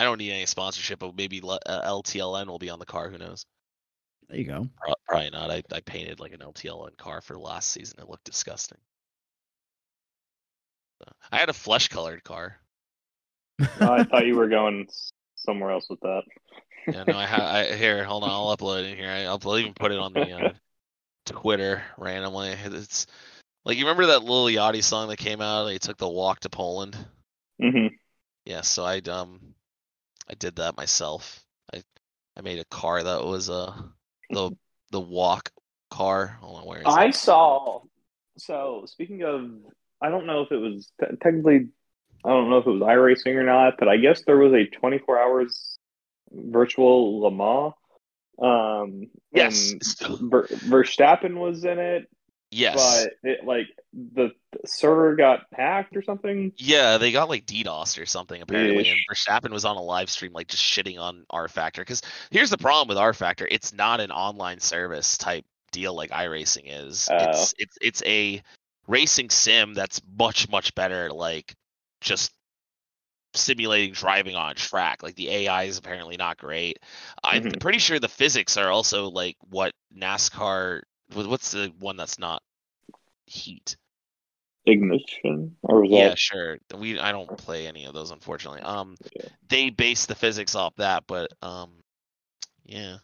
don't need any sponsorship, but maybe LTLN will be on the car. Who knows? There you go. Probably not. I painted like an LTLN car for last season. It looked disgusting. I had a flesh colored car. I thought you were going somewhere else with that. Yeah, no, here, hold on, I'll upload it in here. I'll even put it on the Twitter randomly. It's like, you remember that Lil Yachty song that came out? They took the walk to Poland. Mm-hmm. Yeah, so I did that myself. I made a car that was the walk car. Hold on, where is I that? Saw. So speaking of, I don't know if it was technically. I don't know if it was iRacing or not, but I guess there was a 24 hours virtual Le Mans. Yes. Verstappen was in it. Yes. But it, like, the server got hacked or something. Yeah, they got like DDoSed or something apparently. And Verstappen was on a live stream like just shitting on R Factor. Because here's the problem with R Factor. It's not an online service type deal like iRacing is. It's a racing sim that's much better, like, just simulating driving on track. Like, the AI is apparently not great. I'm pretty sure the physics are also like what NASCAR. What's the one that's not heat? Ignition or was yeah, that... sure. I don't play any of those, unfortunately. They base the physics off that, but yeah,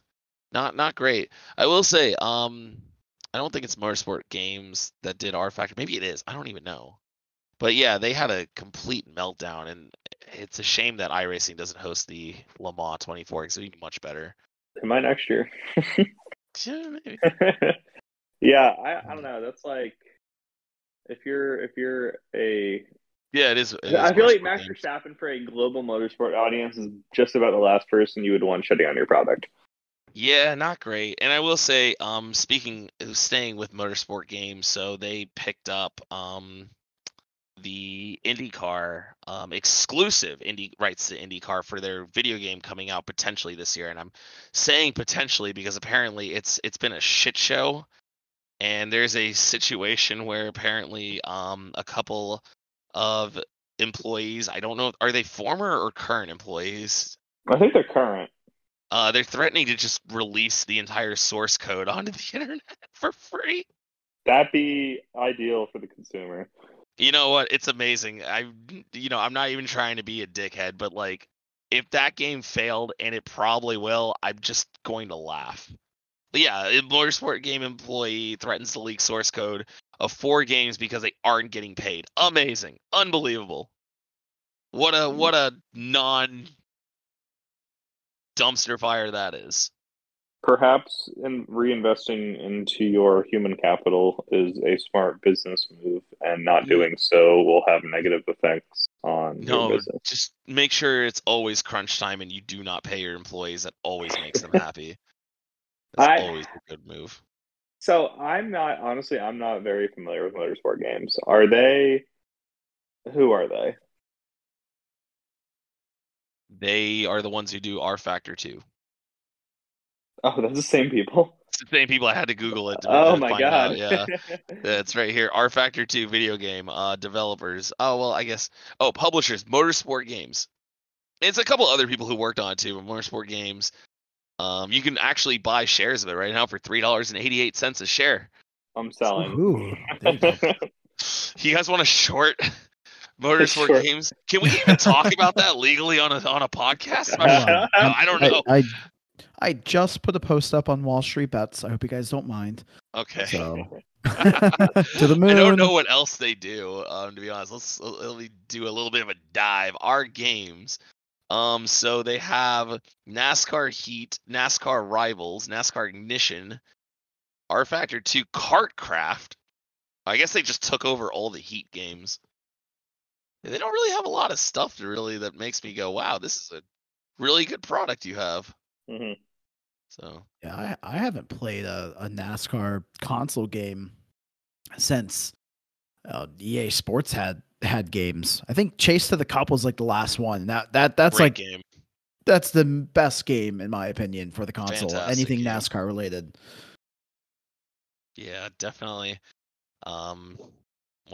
not great. I will say, I don't think it's Motorsport Games that did R Factor. Maybe it is. I don't even know. But yeah, they had a complete meltdown, and it's a shame that iRacing doesn't host the Le Mans 24 because it would be much better. It might next year. Yeah, I don't know. That's like if you're a yeah, it is. I feel like Max Verstappen for a global motorsport audience is just about the last person you would want shutting on your product. Yeah, not great. And I will say, staying with Motorsport Games, so they picked up the IndyCar exclusive Indy rights to IndyCar for their video game coming out potentially this year, and I'm saying potentially because apparently it's been a shit show, and there's a situation where apparently a couple of employees, I don't know, are they former or current employees? I think they're current. They're threatening to just release the entire source code onto the internet for free. That'd be ideal for the consumer. You know what? It's amazing. I'm not even trying to be a dickhead, but like, if that game failed, and it probably will, I'm just going to laugh. But yeah, a Motorsport Game employee threatens to leak source code of 4 games because they aren't getting paid. Amazing, unbelievable. What a non dumpster fire that is. Perhaps reinvesting into your human capital is a smart business move, and not doing so will have negative effects on your business. No, just make sure it's always crunch time and you do not pay your employees. That always makes them happy. That's always a good move. So I'm not very familiar with motorsport games. Who are they? They are the ones who do R Factor 2. Oh, that's the same people. It's the same people. I had to Google it. Oh my God. Yeah. It's right here. R Factor 2 video game developers. Oh, well, I guess. Oh, publishers, Motorsport Games. It's a couple other people who worked on it too, but Motorsport Games. You can actually buy shares of it right now for $3.88 a share. I'm selling. Ooh, you guys want a short Motorsport Games? Can we even talk about that legally on a podcast? I don't know. I just put a post up on Wall Street Bets. I hope you guys don't mind. Okay. So. To the moon. I don't know what else they do. To be honest, let me do a little bit of a dive. Our games. So they have NASCAR Heat, NASCAR Rivals, NASCAR Ignition, R Factor 2, Kartcraft. I guess they just took over all the Heat games. They don't really have a lot of stuff that makes me go, wow, this is a really good product you have. Mm-hmm. So yeah, I haven't played a NASCAR console game since EA Sports had games. I think Chase to the Cup was like the last one. That's great, like game. That's the best game in my opinion for the console. Fantastic anything game. NASCAR related. Yeah, definitely. One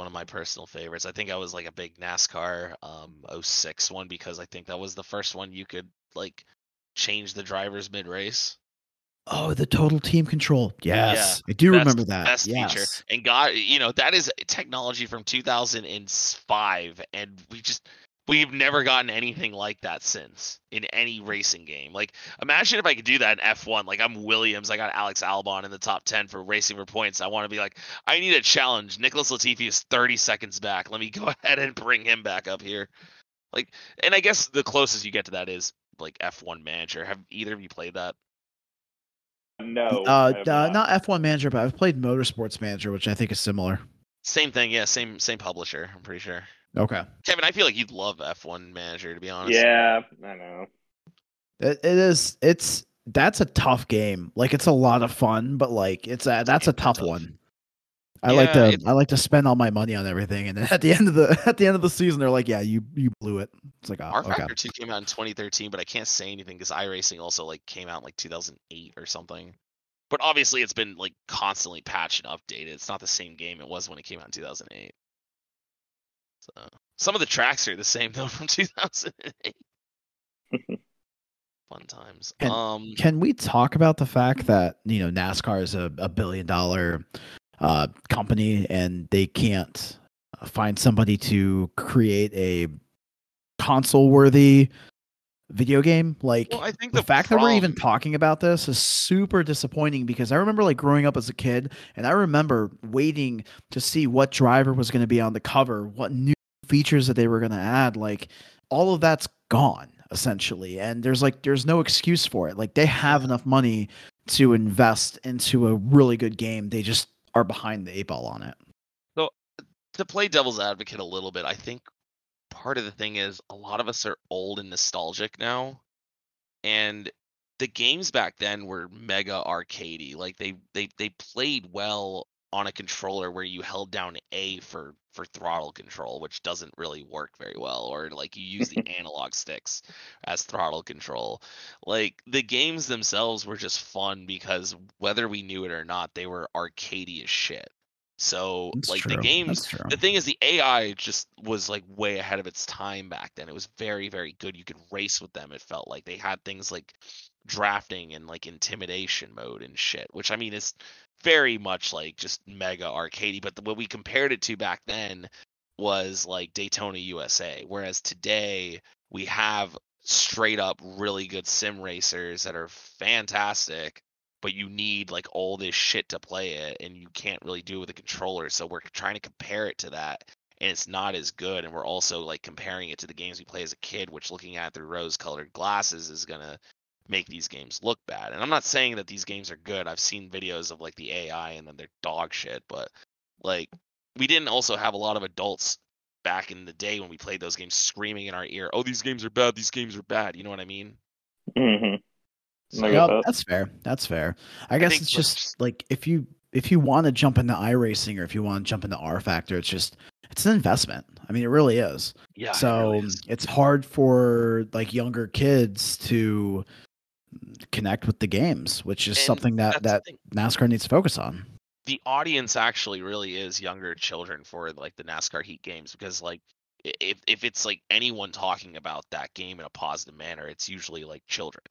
of my personal favorites. I think I was like a big NASCAR 06 one because I think that was the first one you could like change the drivers mid race. Oh, the total team control. Yes. Yeah, I do remember that. Best feature. And God, that is technology from 2005. And we've never gotten anything like that since in any racing game. Like, imagine if I could do that in F1. Like, I'm Williams. I got Alex Albon in the top 10 for racing for points. I want to be like, I need a challenge. Nicholas Latifi is 30 seconds back. Let me go ahead and bring him back up here. Like, and I guess the closest you get to that is like F1 Manager. Have either of you played that? No, not F1 Manager, but I've played Motorsports Manager, which I think is similar. Same thing, yeah. Same publisher, I'm pretty sure. Okay, Kevin, I feel like you'd love F1 Manager, to be honest. Yeah, I know. It is. That's a tough game. Like, it's a lot of fun, but like that's a tough one. I like to spend all my money on everything, and then at the end of the season, they're like, "Yeah, you blew it." It's like, "Oh, okay." R Factor 2 came out in 2013, but I can't say anything because iRacing also like came out in like 2008 or something. But obviously, it's been like constantly patched and updated. It's not the same game it was when it came out in 2008. So some of the tracks are the same though from 2008. Fun times. Can we talk about the fact that NASCAR is a $1 billion company, and they can't find somebody to create a console-worthy video game? Like, well, I think the fact that we're even talking about this is super disappointing, because I remember like growing up as a kid, and I remember waiting to see what driver was going to be on the cover, what new features that they were going to add. Like, all of that's gone essentially, and there's no excuse for it. Like, they have enough money to invest into a really good game. They just are behind the eight ball on it. So, to play devil's advocate a little bit, I think part of the thing is a lot of us are old and nostalgic now, and the games back then were mega arcadey. Like, they played well on a controller where you held down A for throttle control, which doesn't really work very well, or like you use the analog sticks as throttle control. Like, the games themselves were just fun because whether we knew it or not, they were arcadey as shit. So that's like true. The games, the thing is, the AI just was like way ahead of its time back then. It was very, very good. You could race with them. It felt like they had things like drafting and like intimidation mode and shit, which I mean is very much like just mega arcadey. But what we compared it to back then was like Daytona USA, whereas today we have straight up really good sim racers that are fantastic, but you need like all this shit to play it, and you can't really do it with a controller. So we're trying to compare it to that, and it's not as good. And we're also like comparing it to the games we play as a kid, which looking at it through rose-colored glasses is gonna make these games look bad. And I'm not saying that these games are good. I've seen videos of like the AI and then they're dog shit, but like we didn't also have a lot of adults back in the day when we played those games screaming in our ear, "Oh, these games are bad. These games are bad." You know what I mean? Mm-hmm. So, that's fair. I guess it's just like if you if you want to jump into iRacing or if you want to jump into R Factor, it's just, it's an investment. I mean, it really is. Yeah. So it really is. It's hard for like younger kids to connect with the games, which is something that NASCAR needs to focus on. The audience actually really is younger children for like the NASCAR heat games, because like if it's like anyone talking about that game in a positive manner, it's usually like children.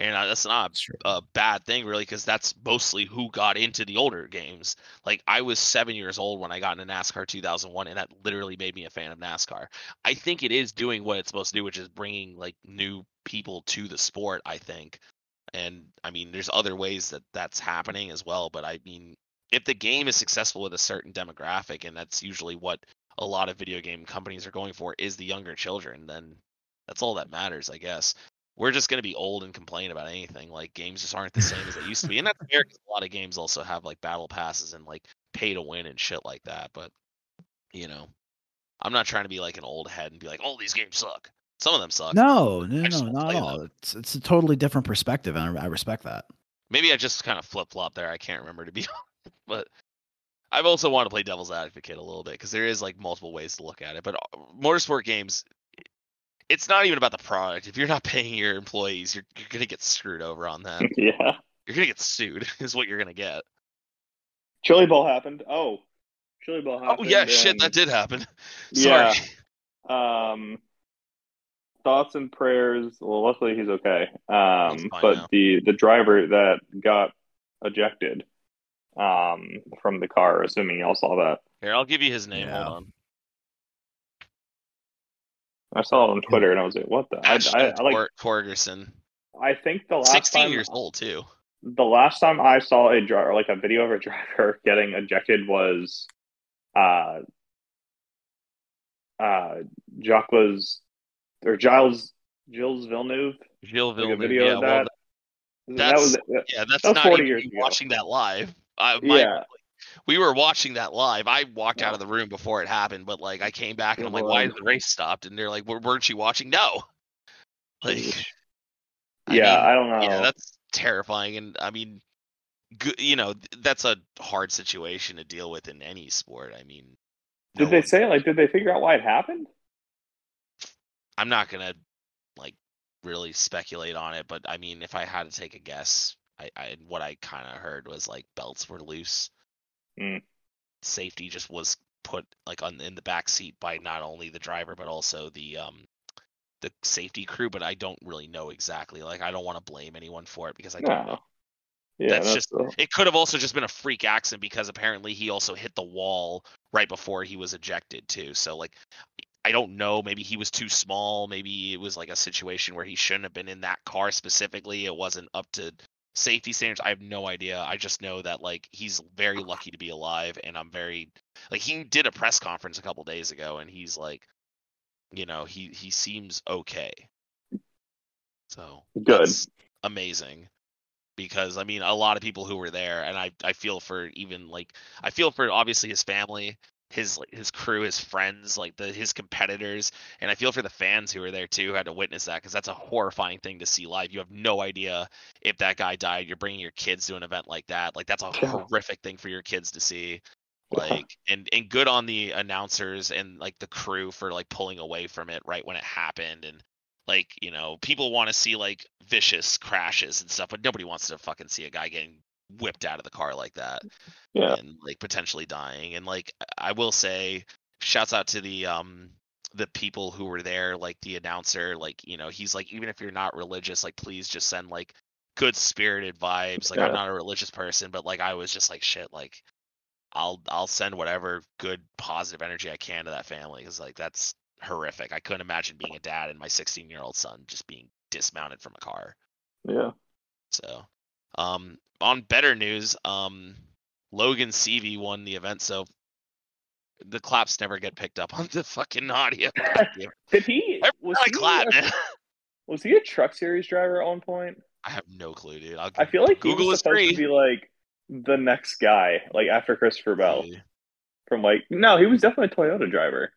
And that's not a bad thing, really, because that's mostly who got into the older games. Like, I was 7 years old when I got into NASCAR 2001, and that literally made me a fan of NASCAR. I think it is doing what it's supposed to do, which is bringing, like, new people to the sport, I think. And, I mean, there's other ways that that's happening as well. But, I mean, if the game is successful with a certain demographic, and that's usually what a lot of video game companies are going for, is the younger children, then that's all that matters, I guess. We're just going to be old and complain about anything. Like, games just aren't the same as they used to be. And that's fair, because a lot of games also have, like, battle passes and, like, pay to win and shit like that. But, you know, I'm not trying to be, like, an old head and be like, oh, these games suck. Some of them suck. No, not at all. It's a totally different perspective, and I respect that. Maybe I just kind of flip-flop there. I can't remember, to be honest. But I've also wanted to play devil's advocate a little bit, because there is, like, multiple ways to look at it. But motorsport games... It's not even about the product. If you're not paying your employees, you're going to get screwed over on that. Yeah. You're going to get sued is what you're going to get. Chili Bowl happened. Oh, yeah, shit, that did happen. Sorry. Yeah. Thoughts and prayers. Well, luckily he's okay. The driver that got ejected from the car, assuming y'all saw that. Here, I'll give you his name. Yeah. Hold on. I saw it on Twitter, and I was like, what the? I like Torgerson. I think the last 16 time, years old, too. The last time I saw a driver, like a video of a driver getting ejected, was Gilles Villeneuve. That's not 40 years ago. Watching that live. We were watching that live. I walked out of the room before it happened, but like I came back and I'm like, why did the race stopped? And they're like, weren't you watching? No. Like, I don't know. Yeah, that's terrifying. And I mean, you know, that's a hard situation to deal with in any sport. I mean, did they figure out why it happened? I'm not going to like really speculate on it, but I mean, if I had to take a guess, what I kind of heard was like belts were loose. Safety just was put like in the back seat by not only the driver but also the safety crew, but I don't really know exactly. Like, I don't want to blame anyone for it because I don't know. Yeah, that's just cool. It could have also just been a freak accident because apparently he also hit the wall right before he was ejected too. So like, I don't know. Maybe he was too small. Maybe it was like a situation where he shouldn't have been in that car specifically. It wasn't up to safety standards. I have no idea. I just know that like he's very lucky to be alive, and I'm very like, he did a press conference a couple days ago and he's like, you know, he seems okay. So good. That's amazing, because I mean, a lot of people who were there, and I feel for obviously his family, his crew, his friends, like his competitors, and I feel for the fans who were there too, who had to witness that, because that's a horrifying thing to see live. You have no idea if that guy died. You're bringing your kids to an event like that. Like, that's a horrific thing for your kids to see. Like, and good on the announcers and like the crew for like pulling away from it right when it happened. And like, you know, people want to see like vicious crashes and stuff, but nobody wants to fucking see a guy getting whipped out of the car like that and like potentially dying. And like, I will say, shouts out to the people who were there, like the announcer, like, you know, he's like, even if you're not religious, like, please just send like good spirited vibes. Like, I'm not a religious person, but like, I was just like, shit, like I'll send whatever good positive energy I can to that family, because like, that's horrific. I couldn't imagine being a dad and my 16-year-old son just being dismounted from a car. So on better news, Logan Seavey won the event, so the claps never get picked up on the fucking audio. Did he? Was he a Truck Series driver at one point? I have no clue, dude. I feel like Google he was supposed to be like the next guy, like after Christopher Bell. From like, no, he was definitely a Toyota driver.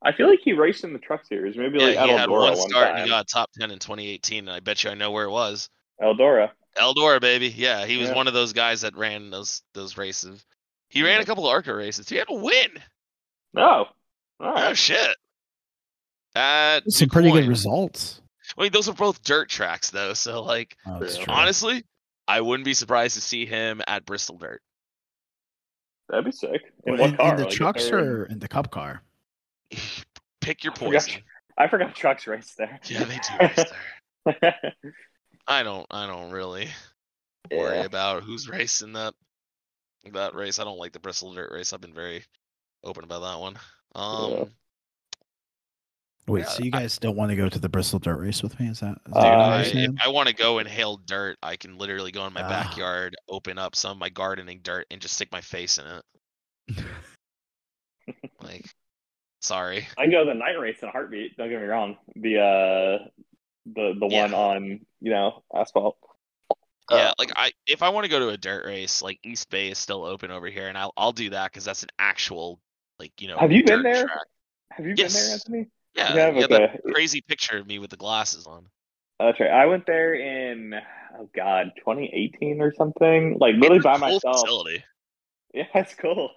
I feel like he raced in the Truck Series, maybe like Eldora. He had one start and he got top 10 in 2018, and I bet you I know where it was. Eldora. Eldora, baby. Yeah, he was one of those guys that ran those races. He ran a couple of ARCA races. He had a win. No. All right. Oh, shit. Some pretty good results. I mean, those are both dirt tracks, though. So, like, honestly, I wouldn't be surprised to see him at Bristol Dirt. That'd be sick. In what car? In the trucks or in the cup car? Pick your poison. I forgot trucks race there. Yeah, they do race there. I don't really worry about who's racing that race. I don't like the Bristol Dirt race. I've been very open about that one. So you guys don't want to go to the Bristol Dirt race with me? Is that? Is dude, if I want to go and hail dirt, I can literally go in my backyard, open up some of my gardening dirt, and just stick my face in it. Like, sorry. I can go to the night race in a heartbeat. Don't get me wrong. The one on asphalt. Yeah, like if I want to go to a dirt race, like East Bay is still open over here, and I'll do that because that's an actual Have you been there? Track. Have you been there, Anthony? Yeah, that crazy picture of me with the glasses on. That's right. I went there in 2018 or something. Like literally by myself. Facility. Yeah, that's cool.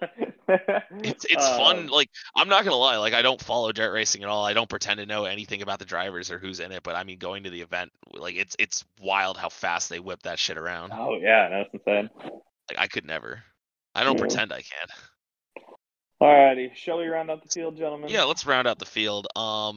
It's fun. Like I'm not gonna lie. Like I don't follow dirt racing at all. I don't pretend to know anything about the drivers or who's in it. But I mean, going to the event, like it's wild how fast they whip that shit around. Oh yeah, that's insane. Like I could never. I don't pretend I can. Alrighty, shall we round out the field, gentlemen? Yeah, let's round out the field. Wow,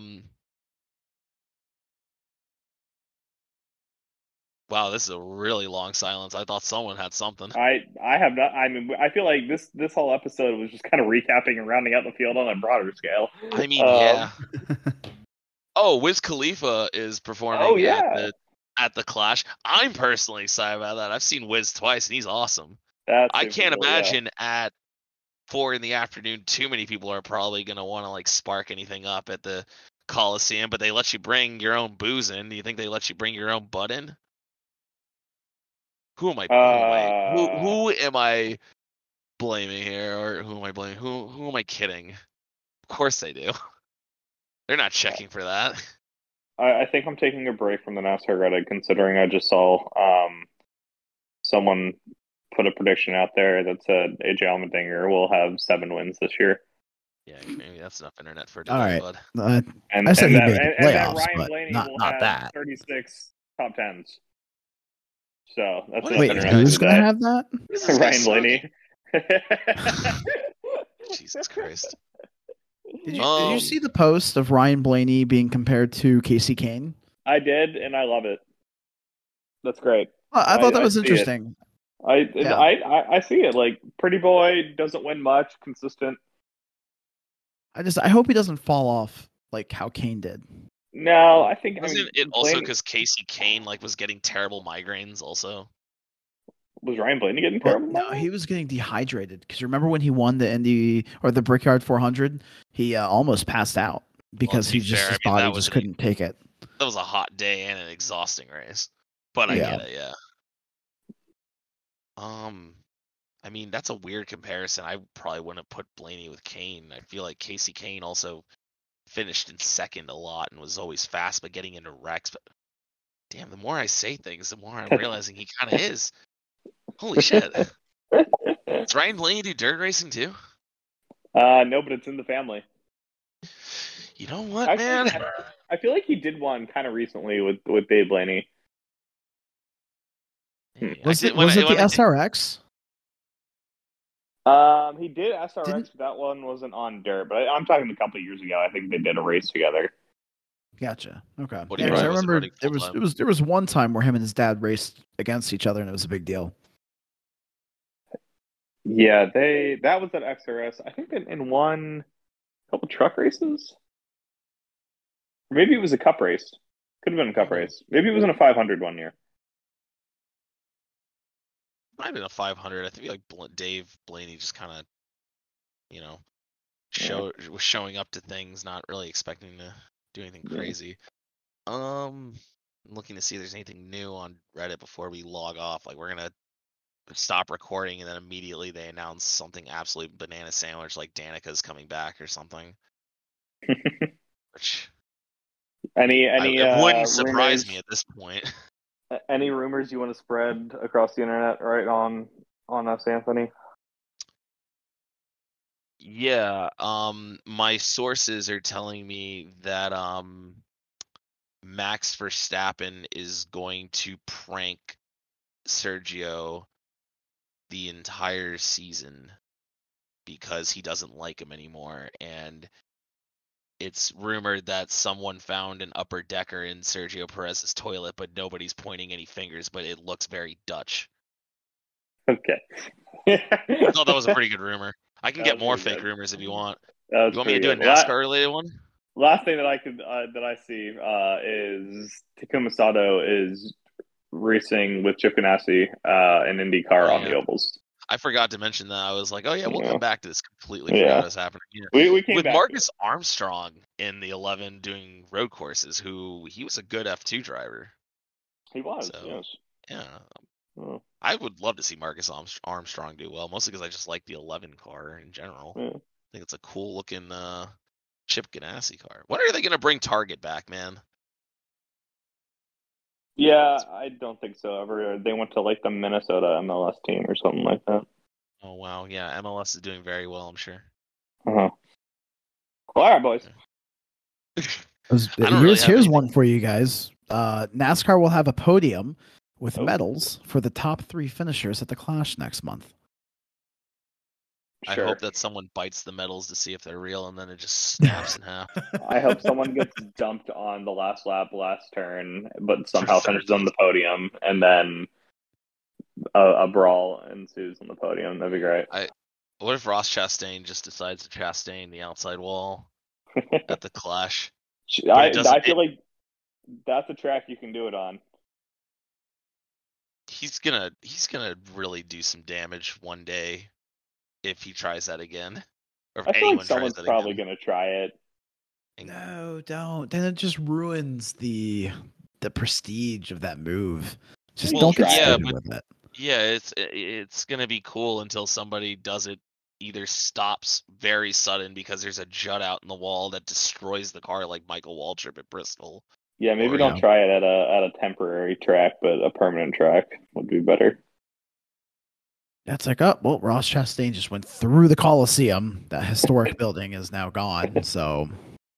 this is a really long silence. I thought someone had something. I have not. I mean, I feel like this whole episode was just kind of recapping and rounding out the field on a broader scale. I mean, yeah. Oh, Wiz Khalifa is performing at the Clash. I'm personally excited about that. I've seen Wiz twice, and he's awesome. I can't imagine at 4 p.m, too many people are probably going to want to like spark anything up at the Coliseum, but they let you bring your own booze in. Do you think they let you bring your own butt in? Who am I blaming here, or who am I blaming? Who am I kidding? Of course they do. They're not checking for that. I think I'm taking a break from the NASCAR Reddit, considering I just saw someone put a prediction out there that said AJ Allmendinger will have 7 wins this year. Yeah, maybe that's enough internet for today, bud. And I said he made the playoffs, but not that. 36 top 10s. So that's wait, who's going to have that? Ryan Blaney. Jesus Christ. Did you see the post of Ryan Blaney being compared to Casey Kane? I did, and I love it. That's great. Well, I thought that was interesting. I see it. Like, pretty boy, doesn't win much, consistent. I hope he doesn't fall off like how Kane did. No, I think it also because Casey Kane like was getting terrible migraines. Also, was Ryan Blaney getting terrible? No, he was getting dehydrated. Because remember when he won the Indy or the Brickyard 400, he almost passed out because his body just couldn't take it. That was a hot day and an exhausting race, but I get it. Yeah. I mean that's a weird comparison. I probably wouldn't put Blaney with Kane. I feel like Casey Kane also finished in second a lot and was always fast, but getting into wrecks. But damn, the more I say things, the more I'm realizing he kind of is. Holy shit! Does Ryan Blaney do dirt racing too? No, but it's in the family. You know what, man? I feel like he did one kind of recently with Dave Blaney. Was it the SRX? He did SRX, but that one wasn't on dirt. But I'm talking a couple of years ago. I think they did a race together. Gotcha. Okay. I remember there was one time where him and his dad raced against each other, and it was a big deal. Yeah, that was at XRS. I think in one couple truck races. Maybe it was a cup race. Could have been a cup race. Maybe it was in a 500 one year. Might have been a 500. I think like Dave Blaney just kind of, was showing up to things, not really expecting to do anything crazy. I'm looking to see if there's anything new on Reddit before we log off. Like we're gonna stop recording and then immediately they announce something absolute banana sandwich, like Danica's coming back or something. Which wouldn't surprise me at this point. Any rumors you want to spread across the internet right on us, Anthony? Yeah, my sources are telling me that Max Verstappen is going to prank Sergio the entire season because he doesn't like him anymore, and it's rumored that someone found an upper decker in Sergio Perez's toilet, but nobody's pointing any fingers, but it looks very Dutch. Okay. I thought that was a pretty good rumor. I can get more fake rumors if you want. You want me to do a NASCAR-related one? Last thing that I could that I see is Takuma Sato is racing with Chip Ganassi in IndyCar on the ovals. I forgot to mention that. I was like, oh, yeah, we'll come back to this. Completely forgot what's happening here. We came with Marcus Armstrong in the 11 doing road courses, who he was a good F2 driver. He was, so, yes. Yeah. Oh. I would love to see Marcus Armstrong do well, mostly because I just like the 11 car in general. Yeah. I think it's a cool-looking Chip Ganassi car. When are they going to bring Target back, man? Yeah, I don't think so ever. They went to like the Minnesota MLS team or something like that. Oh, wow. Yeah, MLS is doing very well, I'm sure. Uh-huh. Well, all right, boys. Here's one for you guys. NASCAR will have a podium with medals for the top three finishers at the Clash next month. Sure. I hope that someone bites the medals to see if they're real, and then it just snaps in half. I hope someone gets dumped on the last lap, last turn, but somehow finishes on the podium, and then a brawl ensues on the podium. That'd be great. What if Ross Chastain just decides to Chastain the outside wall at the Clash? I feel like that's a track you can do it on. He's gonna really do some damage one day. If he tries that again, or if I feel like someone's probably going to try it. No, don't. Then it just ruins the prestige of that move. Just don't get started with it. Yeah, it's going to be cool until somebody does it. Either stops very sudden because there's a jut out in the wall that destroys the car, like Michael Waltrip at Bristol. Yeah, maybe don't try it at a temporary track, but a permanent track would be better. That's like, oh, well, Ross Chastain just went through the Coliseum. That historic building is now gone. So,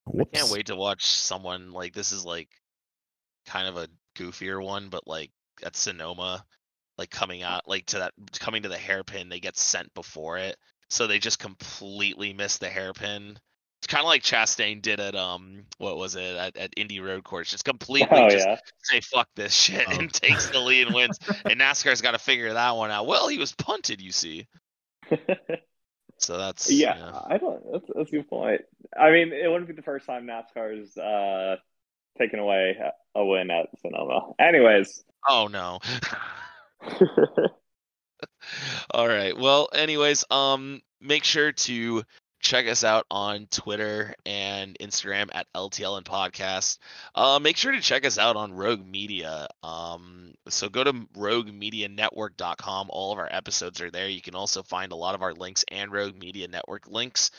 whoops. I can't wait to watch someone like this is like kind of a goofier one, but like at Sonoma, like coming to the hairpin, they get sent before it. So they just completely miss the hairpin. It's kind of like Chastain did at at Indy Road Course, just completely say fuck this shit and takes the lead and wins. And NASCAR's got to figure that one out. Well, he was punted, you see. So that's that's a good point. I mean, it wouldn't be the first time NASCAR's taken away a win at Sonoma. Anyways. Oh no. All right. Well, anyways, make sure to check us out on Twitter and Instagram at LTLN Podcast. Make sure to check us out on Rogue Media. So go to roguemedianetwork.com. All of our episodes are there. You can also find a lot of our links and Rogue Media Network links.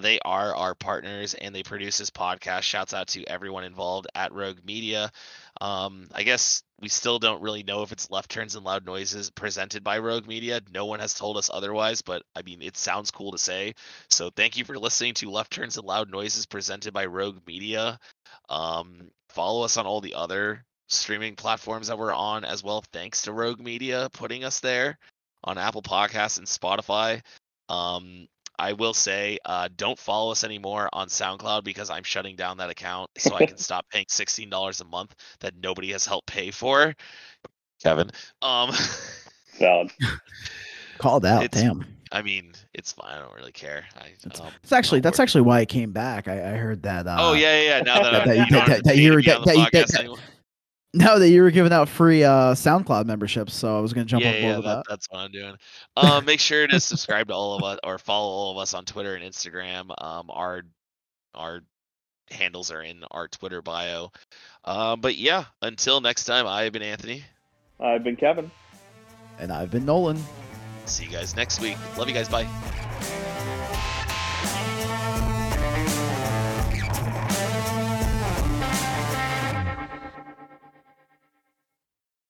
They are our partners, and they produce this podcast. Shouts out to everyone involved at Rogue Media. I guess we still don't really know if it's Left Turns and Loud Noises presented by Rogue Media. No one has told us otherwise, but I mean, it sounds cool to say. So thank you for listening to Left Turns and Loud Noises presented by Rogue Media. Follow us on all the other streaming platforms that we're on as well. Thanks to Rogue Media putting us there on Apple Podcasts and Spotify. I will say, don't follow us anymore on SoundCloud because I'm shutting down that account so I can stop paying $16 a month that nobody has helped pay for. Kevin. Called out, damn. I mean, it's fine. I don't really care. That's actually why I came back. I heard that. Now that you were giving out free SoundCloud memberships, so I was going to jump on board with that. That's what I'm doing. Make sure to subscribe to all of us or follow all of us on Twitter and Instagram. Our handles are in our Twitter bio. But yeah, until next time, I've been Anthony. I've been Kevin. And I've been Nolan. See you guys next week. Love you guys. Bye.